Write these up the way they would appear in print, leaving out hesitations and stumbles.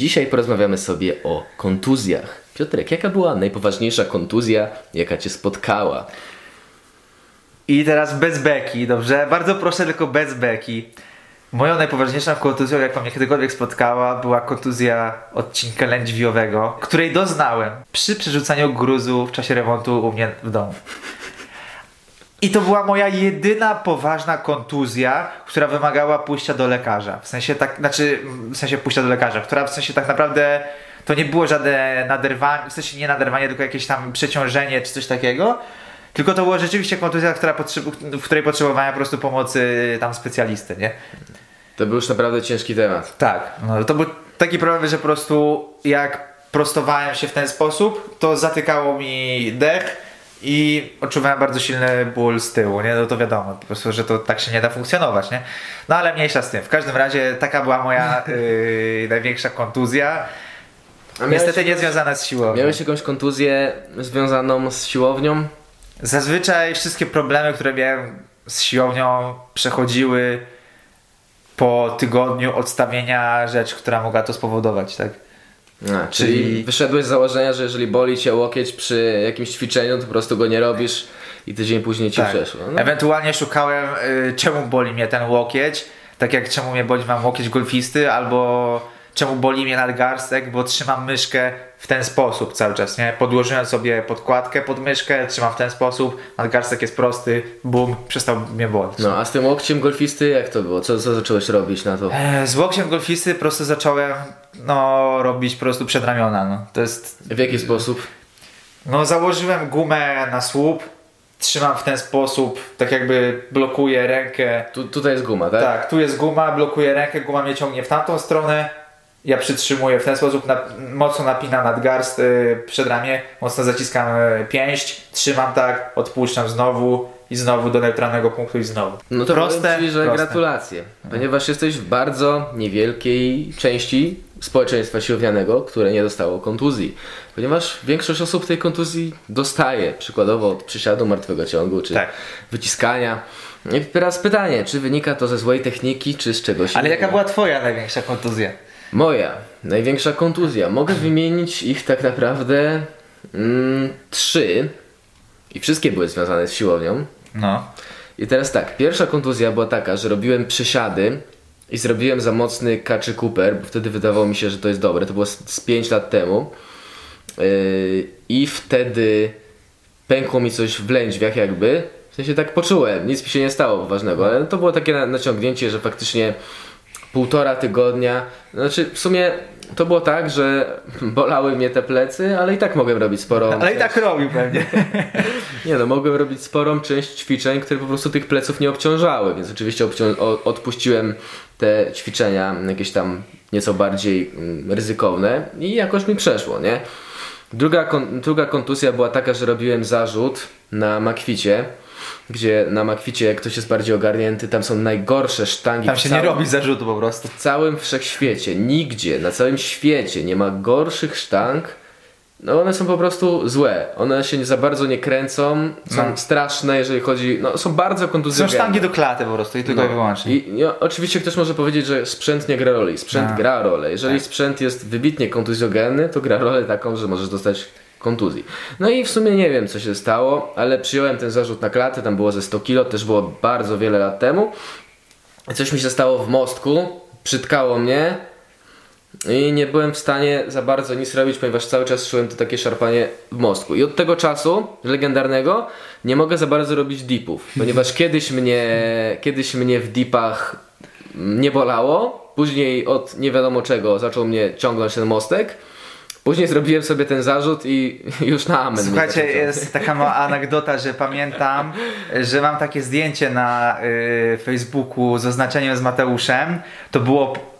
Dzisiaj porozmawiamy sobie o kontuzjach. Piotrek, jaka była najpoważniejsza kontuzja, jaka Cię spotkała? I teraz bez beki, dobrze? Bardzo proszę, tylko bez beki. Moją najpoważniejszą kontuzją, jaką mnie kiedykolwiek spotkała, była kontuzja odcinka lędźwiowego, której doznałem przy przerzucaniu gruzu w czasie remontu u mnie w domu. I to była moja jedyna poważna kontuzja, która wymagała pójścia do lekarza. Tak naprawdę to nie było żadne naderwanie, nie naderwanie, tylko jakieś tam przeciążenie czy coś takiego. Tylko to była rzeczywiście kontuzja, w której potrzebowałem po prostu pomocy tam specjalisty, nie? To był już naprawdę ciężki temat. Tak, no to był taki problem, że po prostu jak prostowałem się w ten sposób, to zatykało mi dech i odczuwałem bardzo silny ból z tyłu, nie? No to wiadomo, po prostu, że to tak się nie da funkcjonować, nie? No ale mniejsza z tym. W każdym razie taka była moja największa kontuzja. Niestety nie związana z siłownią. Miałeś jakąś kontuzję związaną z siłownią? Zazwyczaj wszystkie problemy, które miałem z siłownią, przechodziły po tygodniu odstawienia rzeczy, która mogła to spowodować, tak? Czyli wyszedłeś z założenia, że jeżeli boli cię łokieć przy jakimś ćwiczeniu, to po prostu go nie robisz i tydzień później ci przeszło. No. Ewentualnie szukałem, czemu boli mnie ten łokieć, tak jak czemu mnie boli mam łokieć golfisty, albo czemu boli mnie nadgarstek, bo trzymam myszkę w ten sposób cały czas, nie? Podłożyłem sobie podkładkę pod myszkę, trzymam w ten sposób, nadgarstek jest prosty, bum, przestał mnie boleć. No a z tym łokciem golfisty jak to było? Co zacząłeś robić na to? Z łokciem golfisty po prostu zacząłem robić po prostu przedramiona, no. To jest... W jaki sposób? No założyłem gumę na słup, trzymam w ten sposób, tak jakby blokuję rękę. Tutaj jest guma, tak? Tak, tu jest guma, blokuję rękę, guma mnie ciągnie w tamtą stronę. Ja przytrzymuję w ten sposób, mocno napinam nadgarst, przedramię, mocno zaciskam pięść, trzymam tak, odpuszczam znowu i znowu do neutralnego punktu i znowu. No to proste, ci, że proste. Gratulacje, ponieważ jesteś w bardzo niewielkiej części społeczeństwa siłownianego, które nie dostało kontuzji. Ponieważ większość osób tej kontuzji dostaje, przykładowo od przysiadu martwego ciągu czy wyciskania. I teraz pytanie, czy wynika to ze złej techniki, czy z czegoś innego? Ale jaka była Twoja największa kontuzja? Moja największa kontuzja. Mogę wymienić ich tak naprawdę 3 i wszystkie były związane z siłownią. No. I teraz tak, pierwsza kontuzja była taka, że robiłem przysiady i zrobiłem za mocny kaczy kuper, bo wtedy wydawało mi się, że to jest dobre. To było z 5 lat temu. I wtedy pękło mi coś w lędźwiach jakby. W sensie tak poczułem, nic mi się nie stało poważnego, ale to było takie naciągnięcie, że faktycznie 1,5 tygodnia, znaczy w sumie to było tak, że bolały mnie te plecy, ale i tak mogłem robić sporą część. Ale i tak robił pewnie. Nie no, mogłem robić sporą część ćwiczeń, które po prostu tych pleców nie obciążały, więc oczywiście odpuściłem te ćwiczenia jakieś tam nieco bardziej ryzykowne i jakoś mi przeszło, nie? Druga kontuzja była taka, że robiłem zarzut na McFicie, gdzie na McFicie, jak ktoś jest bardziej ogarnięty, tam są najgorsze sztangi. Tam się nie robi zarzutu po prostu. W całym wszechświecie, nigdzie, na całym świecie nie ma gorszych sztang. No one są po prostu złe. One się za bardzo nie kręcą, są straszne, jeżeli chodzi... No są bardzo kontuzjogenne. Są sztangi do klaty po prostu i tylko i wyłącznie. I oczywiście ktoś może powiedzieć, że sprzęt nie gra roli. Sprzęt gra rolę. Jeżeli sprzęt jest wybitnie kontuzjogenny, to gra rolę taką, że możesz dostać kontuzji. No i w sumie nie wiem, co się stało, ale przyjąłem ten zarzut na klatę, tam było ze 100 kg, też było bardzo wiele lat temu. Coś mi się stało w mostku, przytkało mnie i nie byłem w stanie za bardzo nic robić, ponieważ cały czas czułem to takie szarpanie w mostku. I od tego czasu, legendarnego, nie mogę za bardzo robić dipów, ponieważ kiedyś mnie w dipach nie bolało, później od nie wiadomo czego zaczął mnie ciągnąć ten mostek. Później zrobiłem sobie ten zarzut i już na amen. Słuchajcie, jest taka mała anegdota, że pamiętam, że mam takie zdjęcie na Facebooku z oznaczeniem z Mateuszem. To było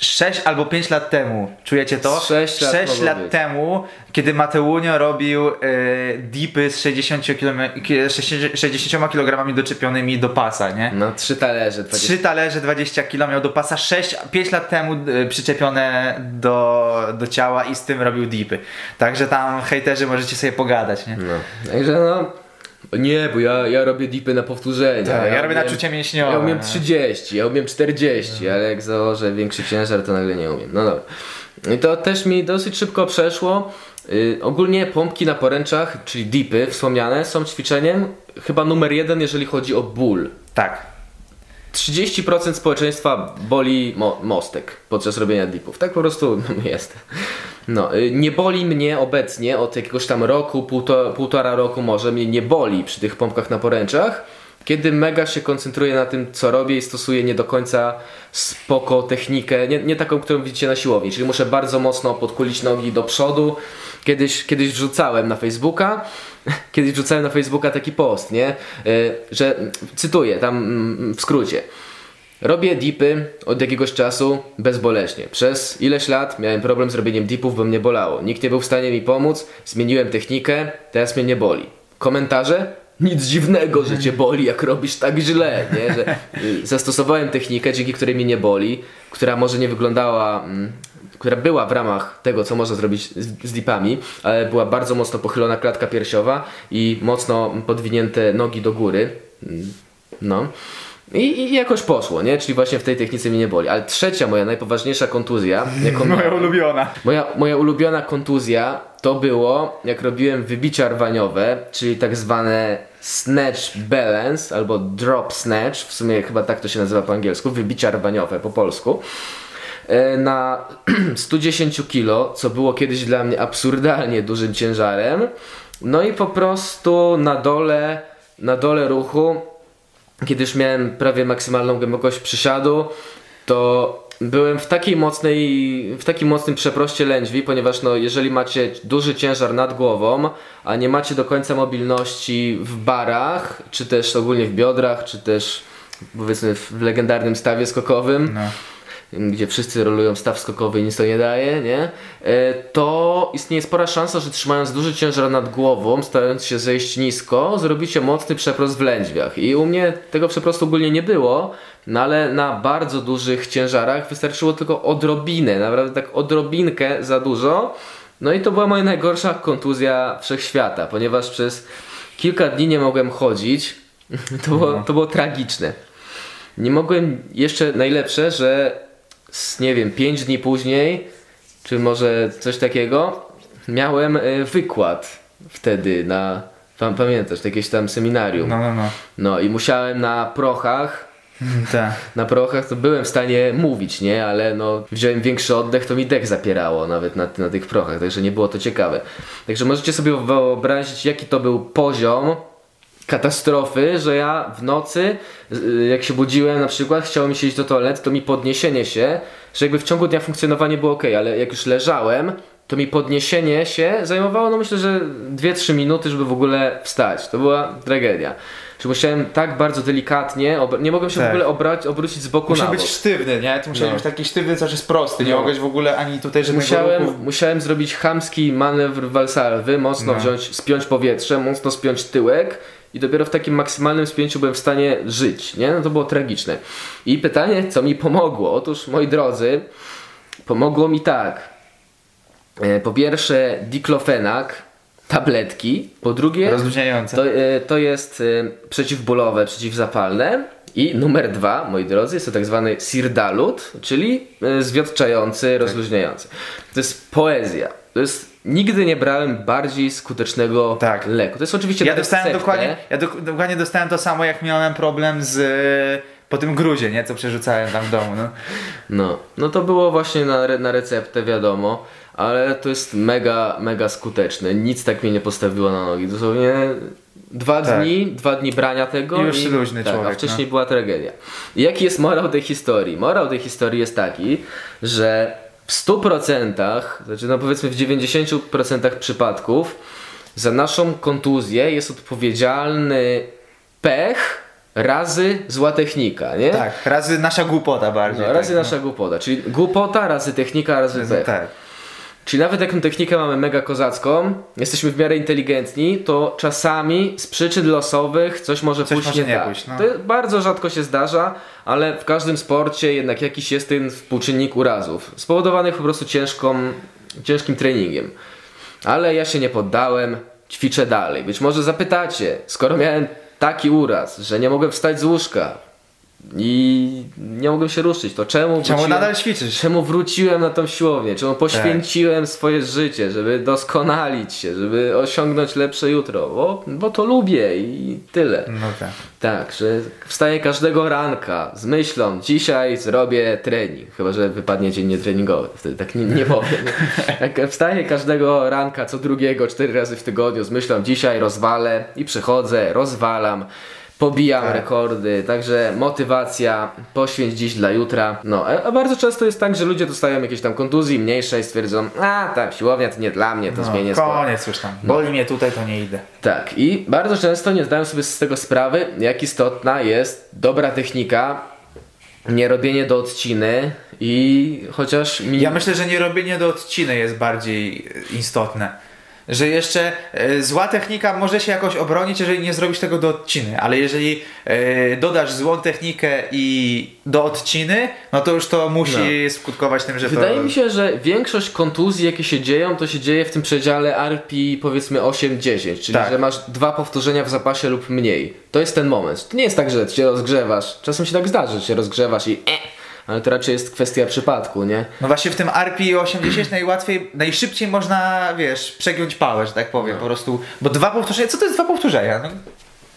6 albo 5 lat temu. Czujecie to? 6 lat temu, kiedy Mateunio robił dipy z 60 kg doczepionymi do pasa, nie? No 3 talerze. 3 talerze 20 kg miał do pasa, 5 lat temu przyczepione do ciała i z tym robił dipy. Także tam hejterzy możecie sobie pogadać, nie? No. Także no... Nie, bo ja robię dipy na powtórzenia. Tak, ja robię na czucie mięśniowe. Ja umiem 30, ja umiem 40, ale jak założę większy ciężar, to nagle nie umiem. No dobra. I to też mi dosyć szybko przeszło. Ogólnie pompki na poręczach, czyli dipy wspomniane, są ćwiczeniem chyba numer 1, jeżeli chodzi o ból. Tak. 30% społeczeństwa boli mostek podczas robienia dipów. Tak po prostu jest. No, nie boli mnie obecnie od jakiegoś tam roku, półtora roku może, mnie nie boli przy tych pompkach na poręczach, kiedy mega się koncentruję na tym, co robię i stosuję nie do końca spoko technikę, nie taką, którą widzicie na siłowni, czyli muszę bardzo mocno podkulić nogi do przodu. Kiedyś wrzucałem na Facebooka taki post, nie? Że, cytuję tam w skrócie: robię dipy od jakiegoś czasu bezboleśnie. Przez ileś lat miałem problem z robieniem dipów, bo mnie bolało. Nikt nie był w stanie mi pomóc, zmieniłem technikę, teraz mnie nie boli. Komentarze? Nic dziwnego, że cię boli, jak robisz tak źle, nie? Że zastosowałem technikę, dzięki której mnie nie boli, która może nie wyglądała, która była w ramach tego, co można zrobić z dipami, ale była bardzo mocno pochylona klatka piersiowa i mocno podwinięte nogi do góry. No. I jakoś poszło, nie? Czyli właśnie w tej technice mnie nie boli. Ale trzecia moja najpoważniejsza kontuzja, jaką moja ulubiona kontuzja, to było, jak robiłem wybicia rwaniowe, czyli tak zwane Snatch balance albo Drop Snatch, w sumie chyba tak to się nazywa po angielsku, wybicia rwaniowe po polsku, na 110 kg, co było kiedyś dla mnie absurdalnie dużym ciężarem. No i po prostu na dole ruchu, kiedy już miałem prawie maksymalną głębokość przysiadu, to byłem w takim mocnym przeproście lędźwi, ponieważ no, jeżeli macie duży ciężar nad głową, a nie macie do końca mobilności w barach, czy też ogólnie w biodrach, czy też powiedzmy w legendarnym stawie skokowym, no, gdzie wszyscy rolują staw skokowy i nic to nie daje, nie? To istnieje spora szansa, że trzymając duży ciężar nad głową, starając się zejść nisko, zrobicie mocny przeprost w lędźwiach. I u mnie tego przeprostu ogólnie nie było, no ale na bardzo dużych ciężarach wystarczyło tylko odrobinę, naprawdę tak odrobinkę za dużo. No i to była moja najgorsza kontuzja wszechświata, ponieważ przez kilka dni nie mogłem chodzić. To było tragiczne. Nie mogłem, jeszcze najlepsze, że nie wiem, 5 dni później, czy może coś takiego, miałem wykład wtedy na, pamiętasz, jakieś tam seminarium. No i musiałem na prochach, na prochach to byłem w stanie mówić, nie, ale no wziąłem większy oddech, to mi dech zapierało nawet na tych prochach, także nie było to ciekawe. Także możecie sobie wyobrazić, jaki to był poziom katastrofy, że ja w nocy, jak się budziłem na przykład, chciało mi się iść do toalety, to mi podniesienie się, że jakby w ciągu dnia funkcjonowanie było ok, ale jak już leżałem, to mi podniesienie się zajmowało, no myślę, że 2-3 minuty, żeby w ogóle wstać. To była tragedia. Czyli musiałem tak bardzo delikatnie, nie mogłem się w ogóle obrócić z boku na bok. Być sztywny, nie? To musiałeś być taki sztywny, cały czas prosty, nie mogłeś w ogóle ani tutaj żadnego ruchu. Musiałem zrobić chamski manewr Valsalwy, mocno spiąć powietrze, mocno spiąć tyłek, i dopiero w takim maksymalnym spięciu byłem w stanie żyć, nie? No to było tragiczne. I pytanie, co mi pomogło? Otóż, moi drodzy, pomogło mi tak: po pierwsze, diklofenak, tabletki, po drugie, rozluźniające. To jest przeciwbólowe, przeciwzapalne, i numer 2, moi drodzy, jest to tak zwany sirdalut, czyli zwiotczający, rozluźniający. To jest poezja. To jest, nigdy nie brałem bardziej skutecznego leku. To jest oczywiście ja dokładnie dostałem to samo, jak miałem problem z po tym gruzie, nie? Co przerzucałem tam w domu. No to było właśnie na receptę, wiadomo, ale to jest mega, mega skuteczne. Nic tak mnie nie postawiło na nogi. Dosłownie 2 dni brania tego i już luźny człowiek. A wcześniej była tragedia. I jaki jest morał tej historii? Morał tej historii jest taki, że w 100%, znaczy no powiedzmy w 90% przypadków za naszą kontuzję jest odpowiedzialny pech razy zła technika, nie? Tak, razy nasza głupota bardziej. Nasza głupota, czyli głupota razy technika razy pech. Tak. Czyli nawet jaką technikę mamy mega kozacką, jesteśmy w miarę inteligentni, to czasami z przyczyn losowych coś może pójść nie tak. To bardzo rzadko się zdarza, ale w każdym sporcie jednak jakiś jest ten współczynnik urazów, spowodowanych po prostu ciężkim treningiem. Ale ja się nie poddałem, ćwiczę dalej. Być może zapytacie, skoro miałem taki uraz, że nie mogłem wstać z łóżka, I nie mogłem się ruszyć. To czemu nadal ćwiczysz? Czemu wróciłem na tą siłownię? Czemu poświęciłem swoje życie, żeby doskonalić się, żeby osiągnąć lepsze jutro? Bo to lubię i tyle. No tak. Tak, że wstaję każdego ranka z myślą, dzisiaj zrobię trening. Chyba że wypadnie dzień nietreningowy, wtedy tak nie powiem. Tak, wstaję każdego ranka, co drugiego, 4 razy w tygodniu z myślą, dzisiaj rozwalę, i przychodzę, rozwalam. Pobijam rekordy, także motywacja, poświęć dziś dla jutra. No, a bardzo często jest tak, że ludzie dostają jakieś tam kontuzji mniejsze i stwierdzą, a tam siłownia to nie dla mnie, to zmienię sport. Koniec już tam, boli mnie tutaj, to nie idę. Tak, i bardzo często nie zdają sobie z tego sprawy, jak istotna jest dobra technika, nie robienie do odciny i chociaż... Ja myślę, że nie robienie do odciny jest bardziej istotne. Że jeszcze zła technika może się jakoś obronić, jeżeli nie zrobisz tego do odciny, ale jeżeli dodasz złą technikę i do odciny, no to już to musi skutkować tym, że Wydaje mi się, że większość kontuzji, jakie się dzieją, to się dzieje w tym przedziale RP powiedzmy 8-10, czyli że masz 2 powtórzenia w zapasie lub mniej. To jest ten moment. To nie jest tak, że się rozgrzewasz. Czasem się tak zdarzy, że się rozgrzewasz i... Ale to raczej jest kwestia przypadku, nie? No właśnie w tym RP 80 najłatwiej, najszybciej można, wiesz, przegiąć pałę, że tak powiem, po prostu. Bo 2 powtórzenia, co to jest 2 powtórzenia? No,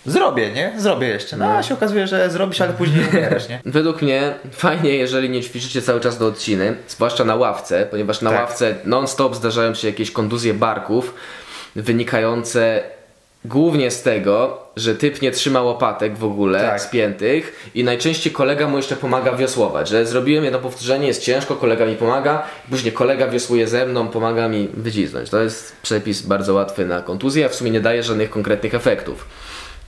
zrobię, nie? Zrobię jeszcze. No a się okazuje, że zrobisz, ale później umierasz, nie? Według mnie fajnie, jeżeli nie ćwiczycie cały czas do odciny, zwłaszcza na ławce, ponieważ na ławce non-stop zdarzają się jakieś kontuzje barków wynikające głównie z tego, że typ nie trzyma łopatek w ogóle spiętych i najczęściej kolega mu jeszcze pomaga wiosłować, że zrobiłem 1 powtórzenie, jest ciężko, kolega mi pomaga, później kolega wiosłuje ze mną, pomaga mi wycisnąć. To jest przepis bardzo łatwy na kontuzję, a w sumie nie daje żadnych konkretnych efektów,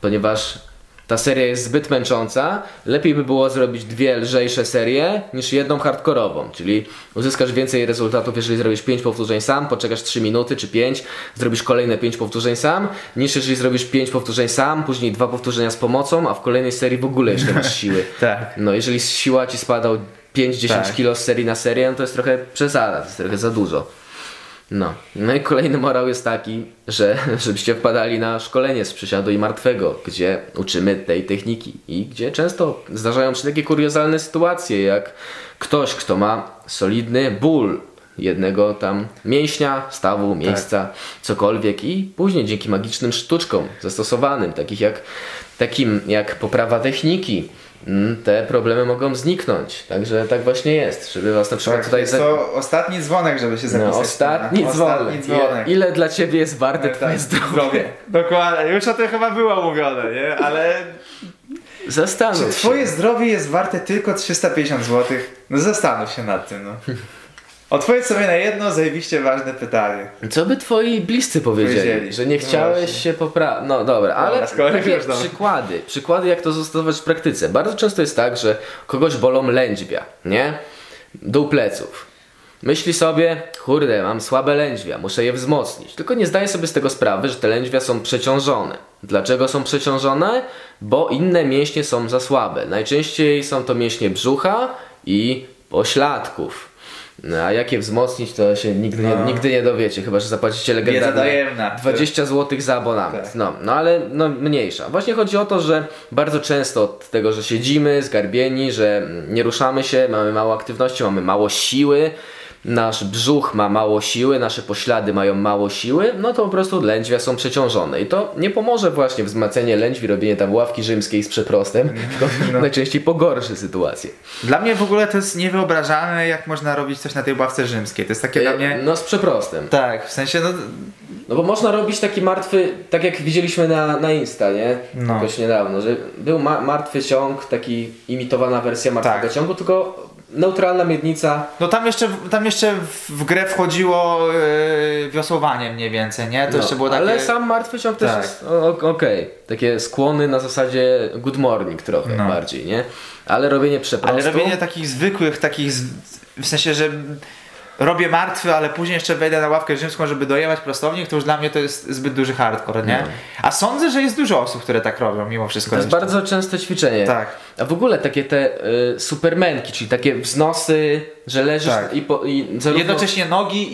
ponieważ ta seria jest zbyt męcząca, lepiej by było zrobić 2 lżejsze serie niż 1 hardkorową, czyli uzyskasz więcej rezultatów, jeżeli zrobisz 5 powtórzeń sam, poczekasz 3 minuty czy 5, zrobisz kolejne 5 powtórzeń sam, niż jeżeli zrobisz 5 powtórzeń sam, później 2 powtórzenia z pomocą, a w kolejnej serii w ogóle jeszcze masz siły. No jeżeli siła ci spada o 5-10 kilo z serii na serię, no to jest trochę przesada, to jest trochę za dużo. No i kolejny morał jest taki, że żebyście wpadali na szkolenie z przysiadu i martwego, gdzie uczymy tej techniki i gdzie często zdarzają się takie kuriozalne sytuacje, jak ktoś, kto ma solidny ból jednego tam mięśnia, stawu, miejsca, cokolwiek, i później dzięki magicznym sztuczkom zastosowanym, takim jak poprawa techniki, te problemy mogą zniknąć. Także tak właśnie jest, żeby was na przykład tutaj... Jest to ostatni dzwonek, żeby się zapisać. Ostatni dzwonek. Ile dla ciebie jest warte twoje zdrowie. Dokładnie, już o tym chyba było mówione, nie? Ale... Zastanów się. Czy twoje zdrowie jest warte tylko 350 zł? No zastanów się nad tym, no. Odpowiedz sobie na jedno zajebiście ważne pytanie. Co by twoi bliscy powiedzieli? Że nie chciałeś się poprawić. No dobra, ale takie przykłady, jak to zastosować w praktyce. Bardzo często jest tak, że kogoś bolą lędźwia, nie? Dół pleców. Myśli sobie, kurde, mam słabe lędźwia, muszę je wzmocnić. Tylko nie zdaje sobie z tego sprawy, że te lędźwia są przeciążone. Dlaczego są przeciążone? Bo inne mięśnie są za słabe. Najczęściej są to mięśnie brzucha i pośladków. No, a jak je wzmocnić, to się nigdy nie dowiecie, chyba że zapłacicie legendarne 20 zł za abonament. No ale mniejsza. Właśnie chodzi o to, że bardzo często od tego, że siedzimy zgarbieni, że nie ruszamy się, mamy mało aktywności, mamy mało siły, nasz brzuch ma mało siły, nasze poślady mają mało siły, no to po prostu lędźwia są przeciążone i to nie pomoże właśnie wzmacnianie lędźwi, robienie tam ławki rzymskiej z przeprostem, to najczęściej pogorszy sytuację. Dla mnie w ogóle to jest niewyobrażalne, jak można robić coś na tej ławce rzymskiej, to jest takie dla mnie... No z przeprostem. Tak, w sensie no bo można robić taki martwy, tak jak widzieliśmy na Insta, nie? No. Jakoś niedawno, że był martwy ciąg, taki imitowana wersja martwego ciągu, tylko neutralna miednica. No tam jeszcze w grę wchodziło wiosłowanie mniej więcej, nie? To jeszcze było takie... Ale sam martwy ciąg też jest okej. Takie skłony na zasadzie good morning trochę bardziej, nie? Ale robienie przeprostu. Ale robienie takich zwykłych, w sensie, że robię martwy, ale później jeszcze wejdę na ławkę rzymską, żeby dojechać prostownik, to już dla mnie to jest zbyt duży hardcore, nie? A sądzę, że jest dużo osób, które tak robią mimo wszystko. To jest bardzo częste ćwiczenie. Tak. A w ogóle takie te supermenki, czyli takie wznosy, że leżysz i zarówno... Jednocześnie nogi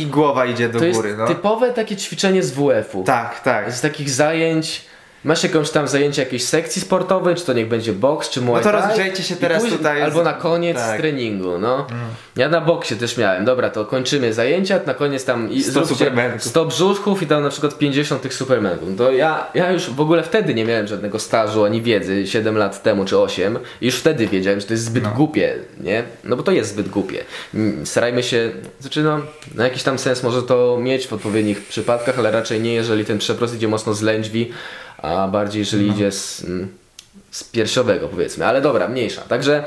i głowa idzie do góry. To jest typowe takie ćwiczenie z WF-u. Tak. Z takich zajęć Masz jakąś tam zajęcie jakiejś sekcji sportowej, czy to niech będzie boks, czy muay thai. No to rozgrzejcie się teraz później, tutaj. Albo na koniec tak. treningu, no. Ja na boksie też miałem, dobra, to kończymy zajęcia, na koniec tam i 100 brzuszków i tam na przykład 50 tych supermenów. To ja już w ogóle wtedy nie miałem żadnego stażu ani wiedzy, 7 lat temu czy 8. I już wtedy wiedziałem, że to jest zbyt głupie, nie? No bo to jest zbyt głupie. Starajmy się, znaczy no, na jakiś tam sens może to mieć w odpowiednich przypadkach, ale raczej nie, jeżeli ten przeprost idzie mocno z lędźwi, a bardziej jeżeli idzie z piersiowego, powiedzmy, ale dobra, mniejsza. Także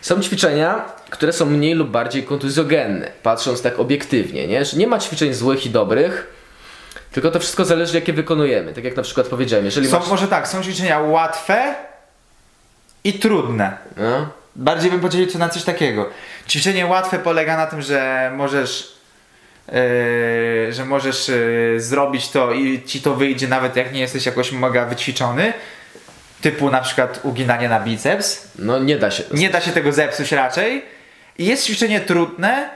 są ćwiczenia, które są mniej lub bardziej kontuzjogenne, patrząc tak obiektywnie, nie? Że nie ma ćwiczeń złych i dobrych, tylko to wszystko zależy, jakie wykonujemy. Tak jak na przykład powiedziałem, jeżeli są ćwiczenia łatwe i trudne. No. Bardziej bym podzielił to na coś takiego. Ćwiczenie łatwe polega na tym, że możesz zrobić to i ci to wyjdzie, nawet jak nie jesteś jakoś mega wyćwiczony, typu na przykład uginanie na biceps. No nie da się. Nie da się tego zepsuć raczej. I jest ćwiczenie trudne,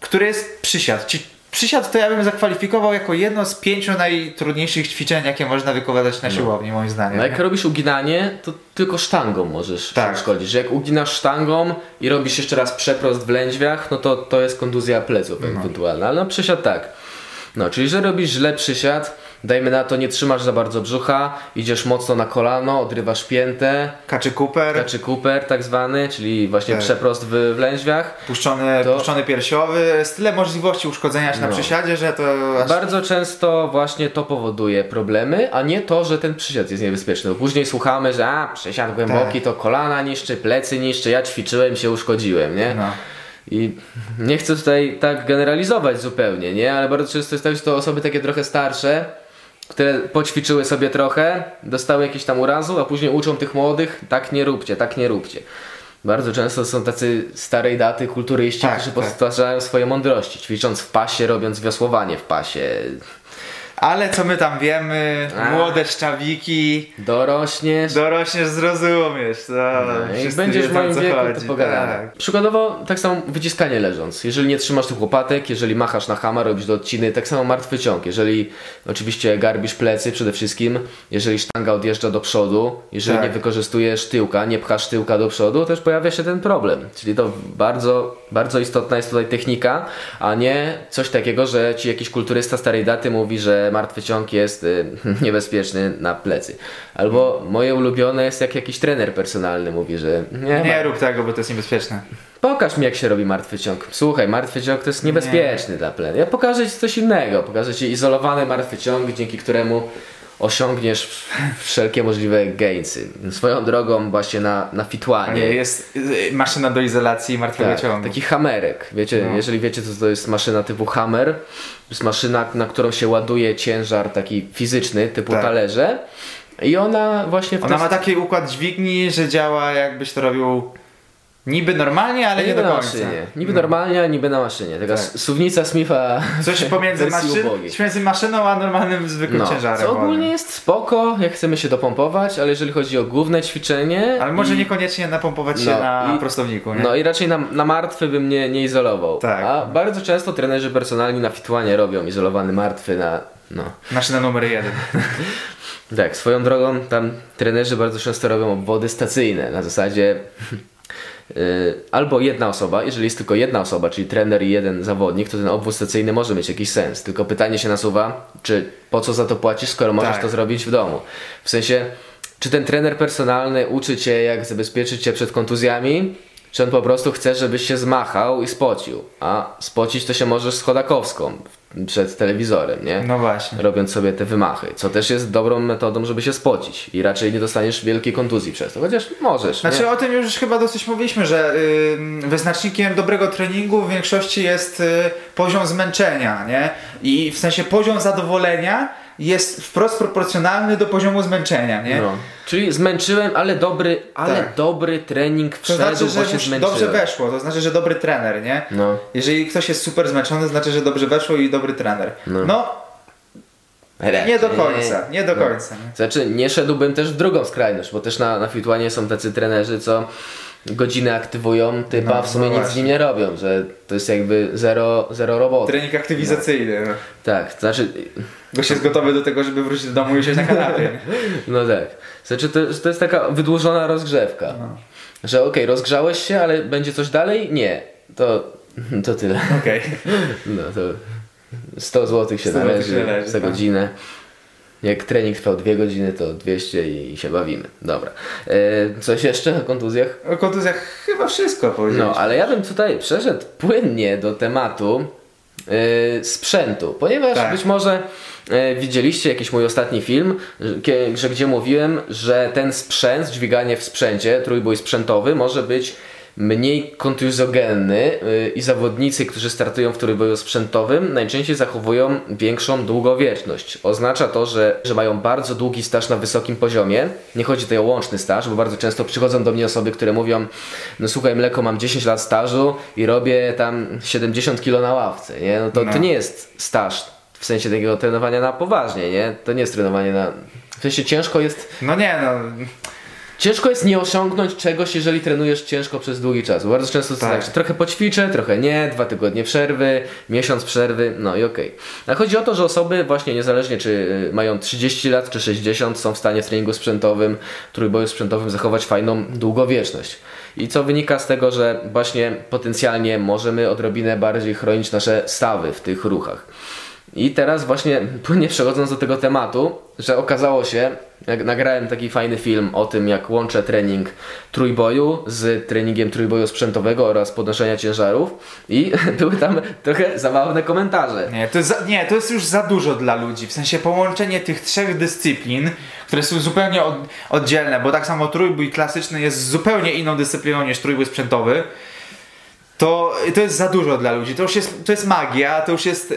które jest przysiad. Przysiad to ja bym zakwalifikował jako jedno z 5 najtrudniejszych ćwiczeń, jakie można wykonywać na siłowni, moim zdaniem. No jak robisz uginanie, to tylko sztangą możesz przeszkodzić. Że jak uginasz sztangą i robisz jeszcze raz przeprost w lędźwiach, no to jest kontuzja pleców ewentualna. Ale no przysiad tak. No, czyli że robisz źle przysiad, dajmy na to, nie trzymasz za bardzo brzucha, idziesz mocno na kolano, odrywasz piętę. Kaczy kuper tak zwany, czyli właśnie przeprost w lędźwiach. Puszczony piersiowy, jest tyle możliwości uszkodzenia się na przysiadzie, że to... Bardzo często właśnie to powoduje problemy, a nie to, że ten przysiad jest niebezpieczny. Bo później słuchamy, że przysiad głęboki to kolana niszczy, plecy niszczy, ja ćwiczyłem się, uszkodziłem, nie? No. I nie chcę tutaj tak generalizować zupełnie, nie? Ale bardzo często jest tak, że to osoby takie trochę starsze, które poćwiczyły sobie trochę, dostały jakiś tam urazu, a później uczą tych młodych, tak nie róbcie. Bardzo często są tacy starej daty kulturyści, którzy powtarzają swoje mądrości, ćwicząc w pasie, robiąc wiosłowanie w pasie. Ale co my tam wiemy, młode szczawiki, dorośniesz, zrozumiesz, i będziesz w moim wieku, to pogadamy. Przykładowo tak samo wyciskanie leżąc, jeżeli nie trzymasz tych łopatek, jeżeli machasz na hama, robisz do odciny, tak samo martwy ciąg, jeżeli oczywiście garbisz plecy przede wszystkim, jeżeli sztanga odjeżdża do przodu, jeżeli nie wykorzystujesz tyłka, nie pchasz tyłka do przodu, też pojawia się ten problem, czyli to bardzo, bardzo istotna jest tutaj technika, a nie coś takiego, że ci jakiś kulturysta starej daty mówi, że martwy ciąg jest niebezpieczny na plecy. Albo moje ulubione jest, jak jakiś trener personalny mówi, że nie rób tego, bo to jest niebezpieczne. Pokaż mi, jak się robi martwy ciąg. Słuchaj, martwy ciąg to jest niebezpieczny dla plecy. Ja pokażę ci coś innego. Pokażę ci izolowany martwy ciąg, dzięki któremu osiągniesz wszelkie możliwe gainsy. Swoją drogą właśnie na fitłanie. Jest maszyna do izolacji martwego ciągu. Taki hamerek. Wiecie, jeżeli wiecie, to jest maszyna typu hammer. To jest maszyna, na którą się ładuje ciężar taki fizyczny, typu talerze. I ona właśnie... ma taki układ dźwigni, że działa, jakbyś to robił niby normalnie, ale nie do końca. Niby normalnie, a niby na maszynie. Taka suwnica Smitha. Coś pomiędzy maszyną a normalnym zwykłym ciężarem. Co ogólnie jest spoko, jak chcemy się dopompować, ale jeżeli chodzi o główne ćwiczenie... Ale może niekoniecznie napompować się na prostowniku, nie? No i raczej na martwy bym nie izolował. Tak. A bardzo często trenerzy personalni na fitłanie robią izolowany martwy na... Maszyna numer 1. Tak, swoją drogą tam trenerzy bardzo często robią obwody stacyjne. Na zasadzie... albo jedna osoba, jeżeli jest tylko jedna osoba, czyli trener i jeden zawodnik, to ten obwód stacyjny może mieć jakiś sens, tylko pytanie się nasuwa, czy po co za to płacisz, skoro możesz to zrobić w domu, w sensie, czy ten trener personalny uczy cię, jak zabezpieczyć cię przed kontuzjami, czy on po prostu chce, żebyś się zmachał i spocił, a spocić to się możesz z Chodakowską przed telewizorem, nie? No właśnie. Robiąc sobie te wymachy, co też jest dobrą metodą, żeby się spocić i raczej nie dostaniesz wielkiej kontuzji przez to, chociaż możesz. Znaczy o tym już chyba dosyć mówiliśmy, że wyznacznikiem dobrego treningu w większości jest poziom zmęczenia, nie? I w sensie poziom zadowolenia jest wprost proporcjonalny do poziomu zmęczenia, nie? No. Czyli zmęczyłem, ale dobry trening wszedł, to znaczy, że dobrze weszło, to znaczy, że dobry trener, nie? No. Jeżeli ktoś jest super zmęczony, to znaczy, że dobrze weszło i dobry trener. Nie do końca. Znaczy, nie szedłbym też w drugą skrajność, bo też na fitłanie są tacy trenerzy, co godziny aktywują typa, no, a w sumie no nic z nim nie robią, że to jest jakby zero roboty. Trening aktywizacyjny. No. Tak, to znaczy... Gość jest gotowy do tego, żeby wrócić do domu i się na kanapie. No tak. Znaczy to jest taka wydłużona rozgrzewka. No. Że okej, rozgrzałeś się, ale będzie coś dalej? Nie. To tyle. Okej. No to 100 zł się należy za godzinę. Jak trening trwał 2 godziny, to 200 i się bawimy. Dobra. Coś jeszcze o kontuzjach? O kontuzjach chyba wszystko powiedzieliśmy. No, ale ja bym tutaj przeszedł płynnie do tematu sprzętu, ponieważ być może widzieliście jakiś mój ostatni film, gdzie mówiłem, że ten sprzęt, dźwiganie w sprzęcie, trójbój sprzętowy może być mniej kontuzogenny i zawodnicy, którzy startują w trójboju sprzętowym, najczęściej zachowują większą długowieczność. Oznacza to, że mają bardzo długi staż na wysokim poziomie. Nie chodzi tutaj o łączny staż, bo bardzo często przychodzą do mnie osoby, które mówią: no słuchaj mleko, mam 10 lat stażu i robię tam 70 kg na ławce. Nie? No to nie jest staż w sensie takiego trenowania na poważnie, nie? To nie jest trenowanie na... W sensie ciężko jest... Ciężko jest nie osiągnąć czegoś, jeżeli trenujesz ciężko przez długi czas. Bardzo często to jest tak, że trochę poćwiczę, trochę nie, 2 tygodnie przerwy, miesiąc przerwy, no i okej. A chodzi o to, że osoby właśnie niezależnie czy mają 30 lat czy 60 są w stanie w treningu sprzętowym, trójboju sprzętowym zachować fajną długowieczność. I co wynika z tego, że właśnie potencjalnie możemy odrobinę bardziej chronić nasze stawy w tych ruchach. I teraz właśnie płynnie przechodząc do tego tematu, że okazało się, jak nagrałem taki fajny film o tym, jak łączę trening trójboju z treningiem trójboju sprzętowego oraz podnoszenia ciężarów, i były tam trochę zabawne komentarze. To jest już za dużo dla ludzi, w sensie połączenie tych 3 dyscyplin, które są zupełnie oddzielne, bo tak samo trójbój klasyczny jest zupełnie inną dyscypliną niż trójbój sprzętowy. To jest za dużo dla ludzi, to jest magia, to już jest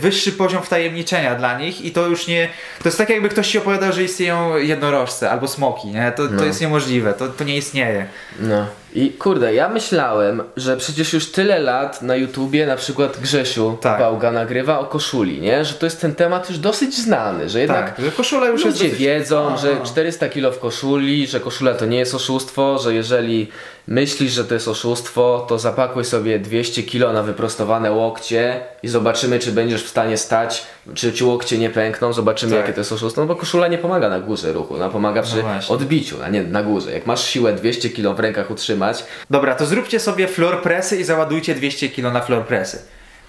wyższy poziom wtajemniczenia dla nich i to już nie... To jest tak, jakby ktoś ci opowiadał, że istnieją jednorożce albo smoki, nie? To jest niemożliwe, to nie istnieje. No. I kurde, ja myślałem, że przecież już tyle lat na YouTubie na przykład Grzesiu Pałga nagrywa o koszuli, nie? Że to jest ten temat już dosyć znany, że jednak że koszula już ludzie jest wiedzą, że 400 kg w koszuli, że koszula to nie jest oszustwo, że jeżeli myślisz, że to jest oszustwo, to zapakuj sobie 200 kg na wyprostowane łokcie i zobaczymy, czy będziesz w stanie stać, czy ci łokcie nie pękną, zobaczymy jakie to jest oszustwo, no bo koszula nie pomaga na górze ruchu, ona pomaga przy odbiciu, a nie na górze. Jak masz siłę 200 kg w rękach utrzymać. Dobra, to zróbcie sobie floor pressy i załadujcie 200 kg na floor pressy.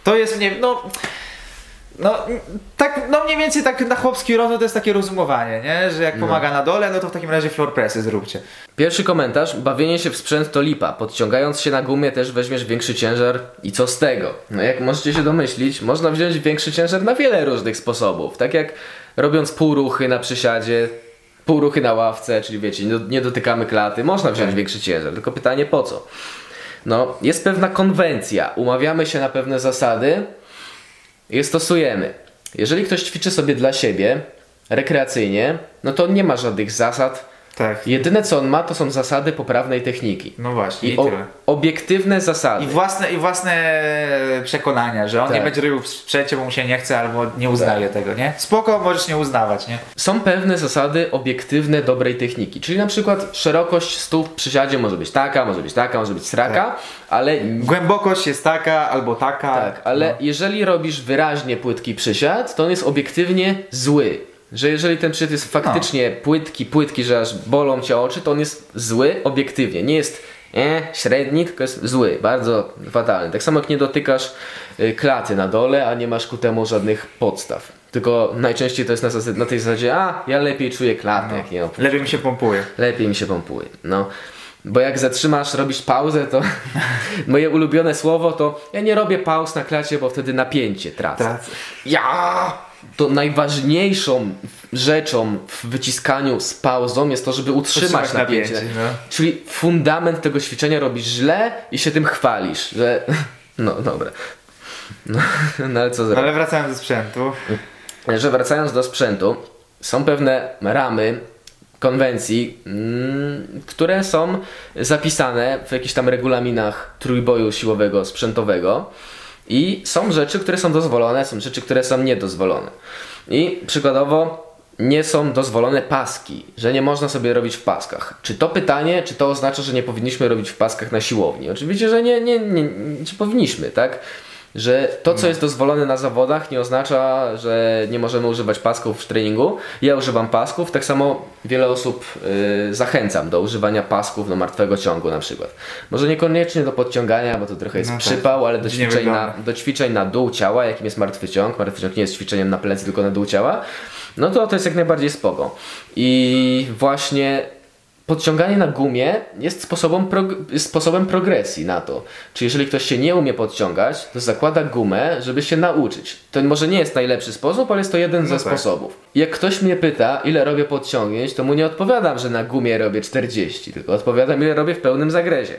To jest, mniej więcej tak na chłopski rozum to jest takie rozumowanie, nie? Że jak pomaga na dole, no to w takim razie floor pressy zróbcie. Pierwszy komentarz: bawienie się w sprzęt to lipa, podciągając się na gumie też weźmiesz większy ciężar i co z tego? No jak możecie się domyślić, można wziąć większy ciężar na wiele różnych sposobów, tak jak robiąc półruchy na przysiadzie, półruchy na ławce, czyli wiecie, nie dotykamy klaty, można wziąć większy ciężar, tylko pytanie po co? No, jest pewna konwencja, umawiamy się na pewne zasady, je stosujemy. Jeżeli ktoś ćwiczy sobie dla siebie, rekreacyjnie, no to nie ma żadnych zasad. Tak. Jedyne co on ma, to są zasady poprawnej techniki. No właśnie, i tyle. Obiektywne zasady. I własne przekonania, że on nie będzie robił w sprzęcie, bo mu się nie chce albo nie uznaje tego, nie? Spoko, możesz nie uznawać, nie? Są pewne zasady obiektywne dobrej techniki, czyli na przykład szerokość stóp w przysiadzie może być taka, może być taka, może być sraka, ale... Głębokość jest taka albo taka. Tak, ale jeżeli robisz wyraźnie płytki przysiad, to on jest obiektywnie zły. Że jeżeli ten przysiad jest faktycznie płytki, że aż bolą cię oczy, to on jest zły obiektywnie. Nie jest średni, tylko jest zły, bardzo fatalny. Tak samo jak nie dotykasz klaty na dole, a nie masz ku temu żadnych podstaw. Tylko najczęściej to jest na tej zasadzie, ja lepiej czuję klatę, jak nie opuszczę. Lepiej mi się pompuje. No. Bo jak zatrzymasz, robisz pauzę, to moje ulubione słowo to: ja nie robię pauz na klacie, bo wtedy napięcie tracę. To najważniejszą rzeczą w wyciskaniu z pauzą jest to, żeby utrzymać napięcie. Czyli fundament tego ćwiczenia robisz źle i się tym chwalisz, że... No dobra. No ale co zrobić? Ale wracając do sprzętu. Są pewne ramy konwencji, które są zapisane w jakichś tam regulaminach trójboju siłowego, sprzętowego. I są rzeczy, które są dozwolone, są rzeczy, które są niedozwolone. I przykładowo nie są dozwolone paski, że nie można sobie robić w paskach. Czy to pytanie, czy to oznacza, że nie powinniśmy robić w paskach na siłowni? Oczywiście, że nie czy powinniśmy, tak? Że to, co jest dozwolone na zawodach, nie oznacza, że nie możemy używać pasków w treningu. Ja używam pasków, tak samo wiele osób zachęcam do używania pasków do martwego ciągu na przykład. Może niekoniecznie do podciągania, bo to trochę jest przypał, ale do ćwiczeń na dół ciała, jakim jest martwy ciąg. Martwy ciąg nie jest ćwiczeniem na plecy, tylko na dół ciała. No to jest jak najbardziej spoko. I właśnie podciąganie na gumie jest sposobem progresji na to. Czyli jeżeli ktoś się nie umie podciągać, to zakłada gumę, żeby się nauczyć. To może nie jest najlepszy sposób, ale jest to jeden ze sposobów. Jak ktoś mnie pyta, ile robię podciągnięć, to mu nie odpowiadam, że na gumie robię 40, tylko odpowiadam, ile robię w pełnym zagrezie.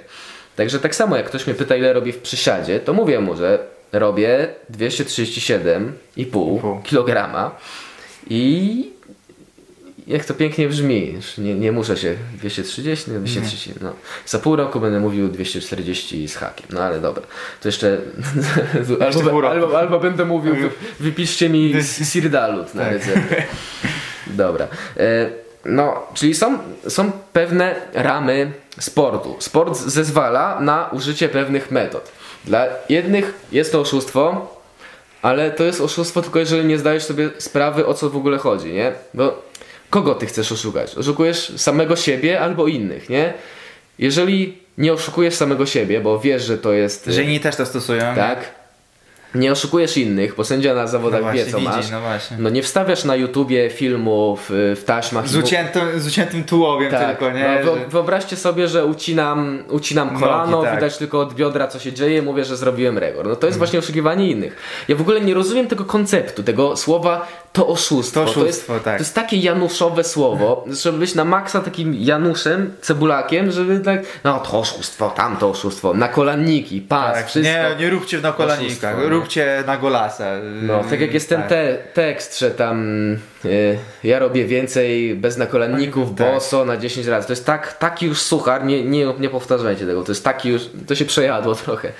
Także tak samo jak ktoś mnie pyta, ile robię w przysiadzie, to mówię mu, że robię 237,5 kg. I jak to pięknie brzmi, nie muszę się 230, 230, no. Za pół roku będę mówił 240 z hakiem, no ale dobra, to jeszcze, albo będę mówił, wypiszcie mi sirdalut na receptę. Dobra, no czyli są pewne ramy sportu. Sport zezwala na użycie pewnych metod. Dla jednych jest to oszustwo, ale to jest oszustwo tylko jeżeli nie zdajesz sobie sprawy, o co w ogóle chodzi, nie? Bo kogo ty chcesz oszukać? Oszukujesz samego siebie albo innych, nie? Jeżeli nie oszukujesz samego siebie, bo wiesz, że to jest... Że inni też to stosują. Tak. Nie oszukujesz innych, bo sędzia na zawodach no wie, właśnie, co widzi, masz. No, właśnie. No nie wstawiasz na YouTubie filmów w taśmach. Z uciętym tułowiem tak, tylko, nie? No, wyobraźcie sobie, że ucinam kolano, nogi, tak. Widać tylko od biodra, co się dzieje, mówię, że zrobiłem rewor. No to jest właśnie oszukiwanie innych. Ja w ogóle nie rozumiem tego konceptu, tego słowa to oszustwo. To jest takie januszowe słowo, żeby być na maksa takim Januszem, cebulakiem, żeby tak, no to oszustwo, tamto oszustwo, nakolanniki, pas, tak, wszystko. Nie róbcie w nakolannikach. Róbcie na golasa. No, tak jak jest ten tekst, że tam ja robię więcej bez nakolanników, boso na 10 razy. To jest taki już suchar, nie powtarzajcie tego. To jest taki już, to się przejadło trochę.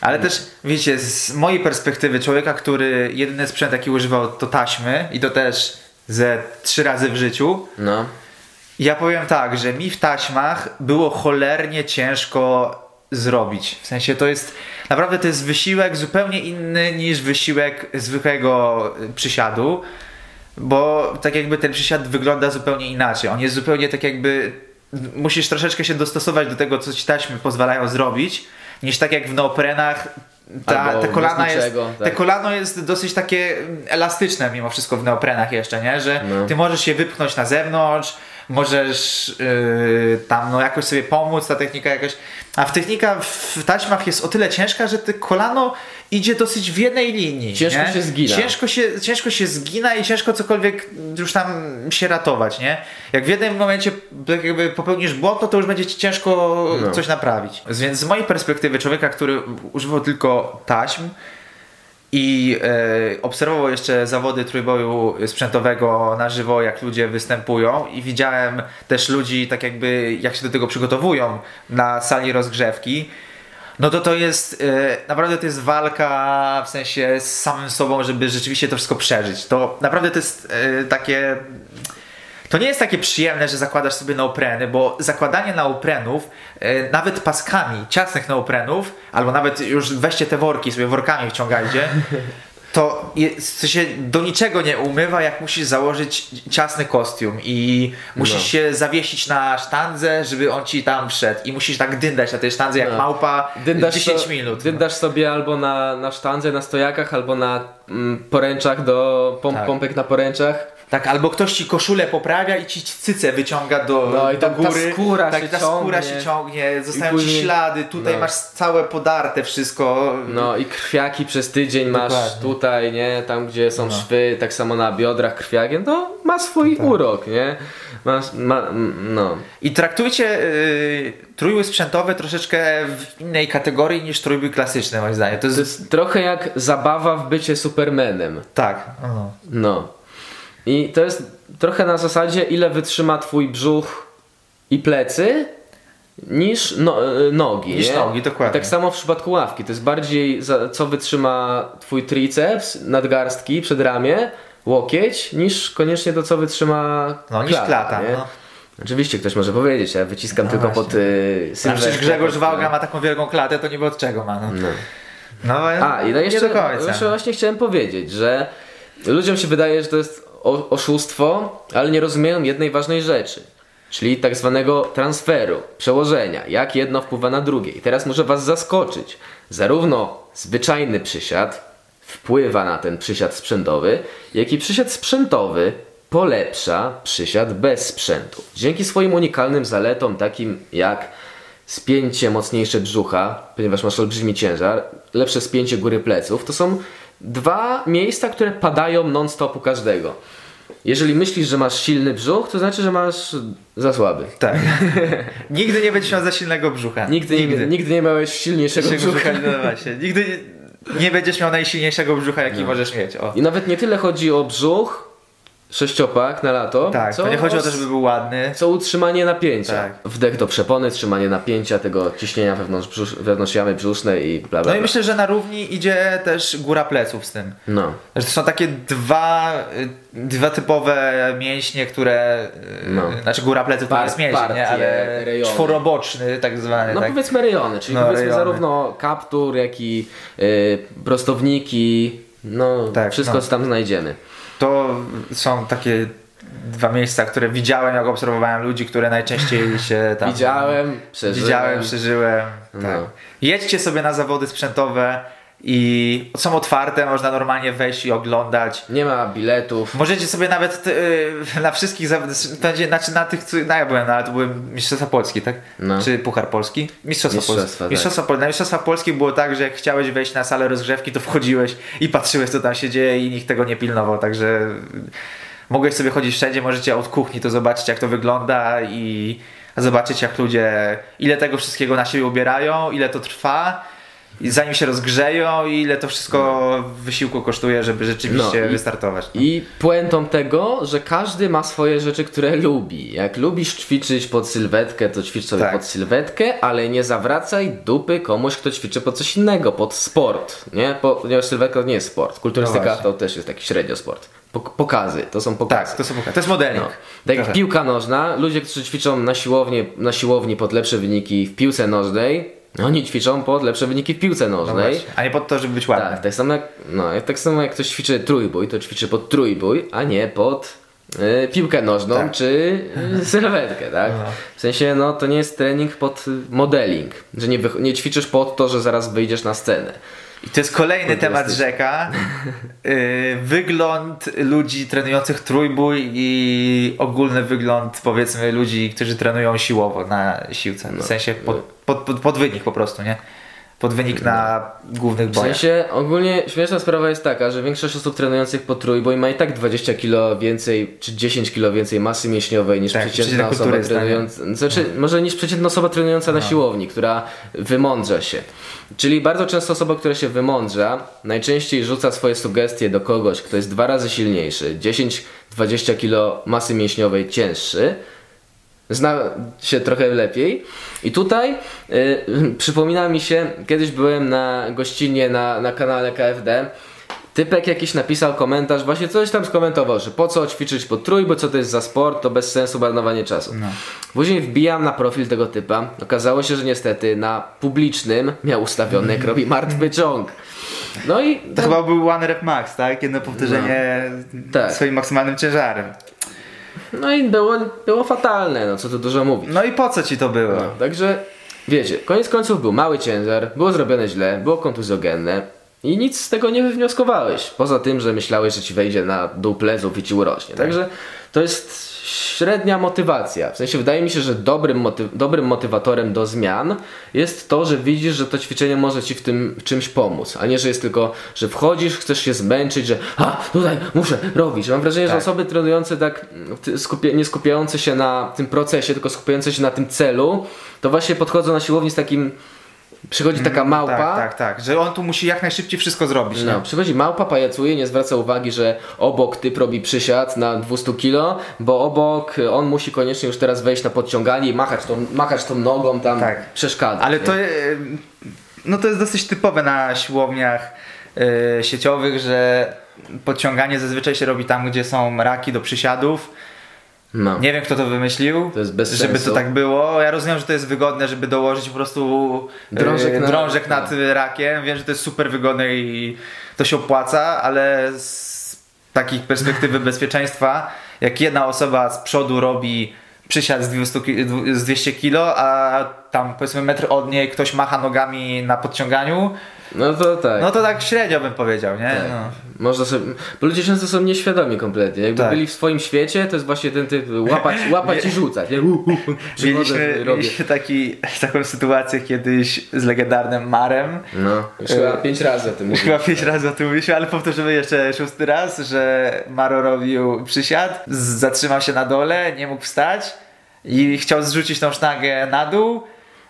Ale też, wiecie, z mojej perspektywy człowieka, który jedyny sprzęt jaki używał to taśmy i to też ze 3 razy w życiu. No. Ja powiem tak, że mi w taśmach było cholernie ciężko zrobić. W sensie to jest naprawdę to jest wysiłek zupełnie inny niż wysiłek zwykłego przysiadu, bo tak jakby ten przysiad wygląda zupełnie inaczej. On jest zupełnie tak jakby musisz troszeczkę się dostosować do tego, co ci taśmy pozwalają zrobić, niż tak jak w neoprenach te kolano jest dosyć takie elastyczne mimo wszystko w neoprenach jeszcze, nie? Że ty możesz się wypchnąć na zewnątrz, możesz tam jakoś sobie pomóc, ta technika jakoś... A technika w taśmach jest o tyle ciężka, że te kolano idzie dosyć w jednej linii. Ciężko nie? się zgina. Ciężko się zgina i ciężko cokolwiek już tam się ratować, nie? Jak w jednym momencie jakby popełnisz błąd, to już będzie ci ciężko coś naprawić. Więc z mojej perspektywy człowieka, który używał tylko taśm i obserwował jeszcze zawody trójboju sprzętowego na żywo, jak ludzie występują i widziałem też ludzi tak jakby jak się do tego przygotowują na sali rozgrzewki, no to jest naprawdę to jest walka w sensie z samym sobą, żeby rzeczywiście to wszystko przeżyć. To naprawdę to jest takie to nie jest takie przyjemne, że zakładasz sobie neopreny, bo zakładanie neoprenów, nawet paskami, ciasnych neoprenów, albo nawet już weźcie te worki, sobie workami wciągajcie, to się do niczego nie umywa, jak musisz założyć ciasny kostium i musisz się zawiesić na sztandze, żeby on ci tam wszedł i musisz tak dyndać na tej sztandze jak małpa dyndasz 10 minut. Dyndasz sobie albo na sztandze, na stojakach, albo na poręczach, do pompek na poręczach. Tak, albo ktoś ci koszulę poprawia i ci cycę wyciąga do góry. Ta skóra się ciągnie, zostają ci ślady, tutaj masz całe podarte wszystko. No i krwiaki przez tydzień masz tutaj, nie? Tam gdzie są szwy, tak samo na biodrach krwiakiem, to ma swój urok, nie? I traktujcie trójbój sprzętowy troszeczkę w innej kategorii niż trójbój klasyczny, moim zdaniem. To jest trochę jak zabawa w bycie Supermanem. Tak. I to jest trochę na zasadzie, ile wytrzyma twój brzuch i plecy niż nogi. Niż nogi, dokładnie. I tak samo w przypadku ławki. To jest bardziej, co wytrzyma twój triceps, nadgarstki, przedramię, łokieć niż koniecznie to, co wytrzyma klata. No. Oczywiście ktoś może powiedzieć, ja wyciskam tylko właśnie. Pod sylwetkę. Przecież Grzegorz Pałga ma taką wielką klatę, to niby od czego ma. Jeszcze właśnie chciałem powiedzieć, że ludziom się wydaje, że to jest oszustwo, ale nie rozumieją jednej ważnej rzeczy, czyli tak zwanego transferu, przełożenia, jak jedno wpływa na drugie. I teraz może was zaskoczyć, zarówno zwyczajny przysiad wpływa na ten przysiad sprzętowy, jak i przysiad sprzętowy polepsza przysiad bez sprzętu. Dzięki swoim unikalnym zaletom, takim jak spięcie mocniejsze brzucha, ponieważ masz olbrzymi ciężar, lepsze spięcie góry pleców, to są dwa miejsca, które padają non-stop u każdego. Jeżeli myślisz, że masz silny brzuch, to znaczy, że masz za słaby. Tak. Nigdy nie będziesz miał za silnego brzucha. Nigdy nie miałeś silniejszego brzucha. No właśnie. Nigdy nie będziesz miał najsilniejszego brzucha, jaki możesz mieć. O. I nawet nie tyle chodzi o brzuch, sześciopak na lato. Tak, to nie chodzi o to, żeby był ładny. Co utrzymanie napięcia. Tak. Wdech do przepony, trzymanie napięcia, tego ciśnienia wewnątrz jamy brzusznej i bla, bla, bla. No i myślę, że na równi idzie też góra pleców z tym. No. To są takie dwa typowe mięśnie, które... No. Znaczy góra pleców to jest mięsień, nie? Ale rejony. Czworoboczny tak zwany. No tak. Powiedzmy rejony, czyli rejony. Zarówno kaptur, jak i prostowniki. No tak, wszystko co tam znajdziemy. To są takie dwa miejsca, które widziałem, jak obserwowałem ludzi, które najczęściej się tam... Widziałem, przeżyłem. Tak. No. Jedźcie sobie na zawody sprzętowe i są otwarte, można normalnie wejść i oglądać. Nie ma biletów. Możecie sobie nawet na wszystkich zawodach, znaczy na tych, ja byłem, ale to były Mistrzostwa Polski, tak? No. Czy Puchar Polski? Mistrzostwa Polski. Na Mistrzostwa Polski było tak, że jak chciałeś wejść na salę rozgrzewki, to wchodziłeś i patrzyłeś, co tam się dzieje i nikt tego nie pilnował, także mogłeś sobie chodzić wszędzie, możecie od kuchni to zobaczyć, jak to wygląda i zobaczyć, jak ludzie, ile tego wszystkiego na siebie ubierają, ile to trwa. I zanim się rozgrzeją, ile to wszystko wysiłku kosztuje, żeby rzeczywiście wystartować. I puentą tego, że każdy ma swoje rzeczy, które lubi. Jak lubisz ćwiczyć pod sylwetkę, to ćwicz sobie pod sylwetkę, ale nie zawracaj dupy komuś, kto ćwiczy pod coś innego, pod sport. Nie? Ponieważ sylwetka to nie jest sport. Kulturystyka to też jest taki średnio sport. Pokazy, to są pokazy. Tak, to są pokazy. To jest modeling. No. Tak jak piłka nożna, ludzie, którzy ćwiczą na siłowni pod lepsze wyniki w piłce nożnej, oni ćwiczą pod lepsze wyniki w piłce nożnej. A nie pod to, żeby być ładny. Tak samo jak ktoś ćwiczy trójbój, to ćwiczy pod trójbój, a nie pod piłkę nożną czy sylwetkę, tak? No. W sensie, to nie jest trening pod modeling, że nie ćwiczysz pod to, że zaraz wyjdziesz na scenę. I to jest kolejny temat rzeka. Wygląd ludzi trenujących trójbój i ogólny wygląd, powiedzmy, ludzi, którzy trenują siłowo na siłce. W sensie pod wynik po prostu, nie? Pod wynik na głównych bojach. W sensie ogólnie śmieszna sprawa jest taka, że większość osób trenujących po trójbój ma i tak 20 kg więcej, czy 10 kg więcej masy mięśniowej niż przeciętna osoba trenująca. Znaczy, może niż przeciętna osoba trenująca na siłowni, która wymądrza się. Czyli bardzo często osoba, która się wymądrza, najczęściej rzuca swoje sugestie do kogoś, kto jest 2 razy silniejszy, 10-20 kg masy mięśniowej cięższy, zna się trochę lepiej. I tutaj przypomina mi się, kiedyś byłem na gościnie na kanale KFD. Typek jakiś napisał komentarz, właśnie coś tam skomentował, że po co ćwiczyć po trójbój, co to jest za sport, to bez sensu marnowanie czasu. No. Później wbijam na profil tego typa, okazało się, że niestety na publicznym miał ustawiony, jak robi martwy ciąg. No i... To chyba był one rep max, tak? Jedno powtórzenie swoim maksymalnym ciężarem. No i było fatalne, co tu dużo mówić. No i po co ci to było? No, także wiecie, koniec końców był mały ciężar, było zrobione źle, było kontuzjogenne. I nic z tego nie wywnioskowałeś, poza tym, że myślałeś, że ci wejdzie na dół pleców i ci urośnie. Także to jest średnia motywacja. W sensie wydaje mi się, że dobrym motywatorem do zmian jest to, że widzisz, że to ćwiczenie może ci w tym czymś pomóc, a nie, że jest tylko, że wchodzisz, chcesz się zmęczyć, że tutaj muszę robić. Mam wrażenie, że osoby trenujące tak nie skupiające się na tym procesie, tylko skupiające się na tym celu, to właśnie podchodzą na siłownię z takim... Przychodzi taka małpa. Tak, że on tu musi jak najszybciej wszystko zrobić. No, przychodzi małpa, pajacuje, nie zwraca uwagi, że obok typ robi przysiad na 200 kg, bo obok on musi koniecznie już teraz wejść na podciąganie i machać tą nogą, tam przeszkadzać. Ale to jest dosyć typowe na siłowniach sieciowych, że podciąganie zazwyczaj się robi tam, gdzie są raki do przysiadów. No. Nie wiem, kto to wymyślił, to jest bez sensu, żeby to tak było. Ja rozumiem, że to jest wygodne, żeby dołożyć po prostu drążek nad rakiem. Wiem, że to jest super wygodne i to się opłaca, ale z takiej perspektywy bezpieczeństwa, jak jedna osoba z przodu robi przysiad z 200 kg, a tam powiedzmy metr od niej ktoś macha nogami na podciąganiu, No to tak średnio bym powiedział, nie? Tak. No. Można sobie, bo ludzie często są nieświadomi kompletnie. Jakby byli w swoim świecie, to jest właśnie ten typ łapać i rzucać. Mieliśmy taką sytuację kiedyś z legendarnym Marem. No, już chyba 5 razy o tym mówiliśmy. Ale powtórzymy jeszcze 6. raz, że Maro robił przysiad, zatrzymał się na dole, nie mógł wstać i chciał zrzucić tą sztangę na dół.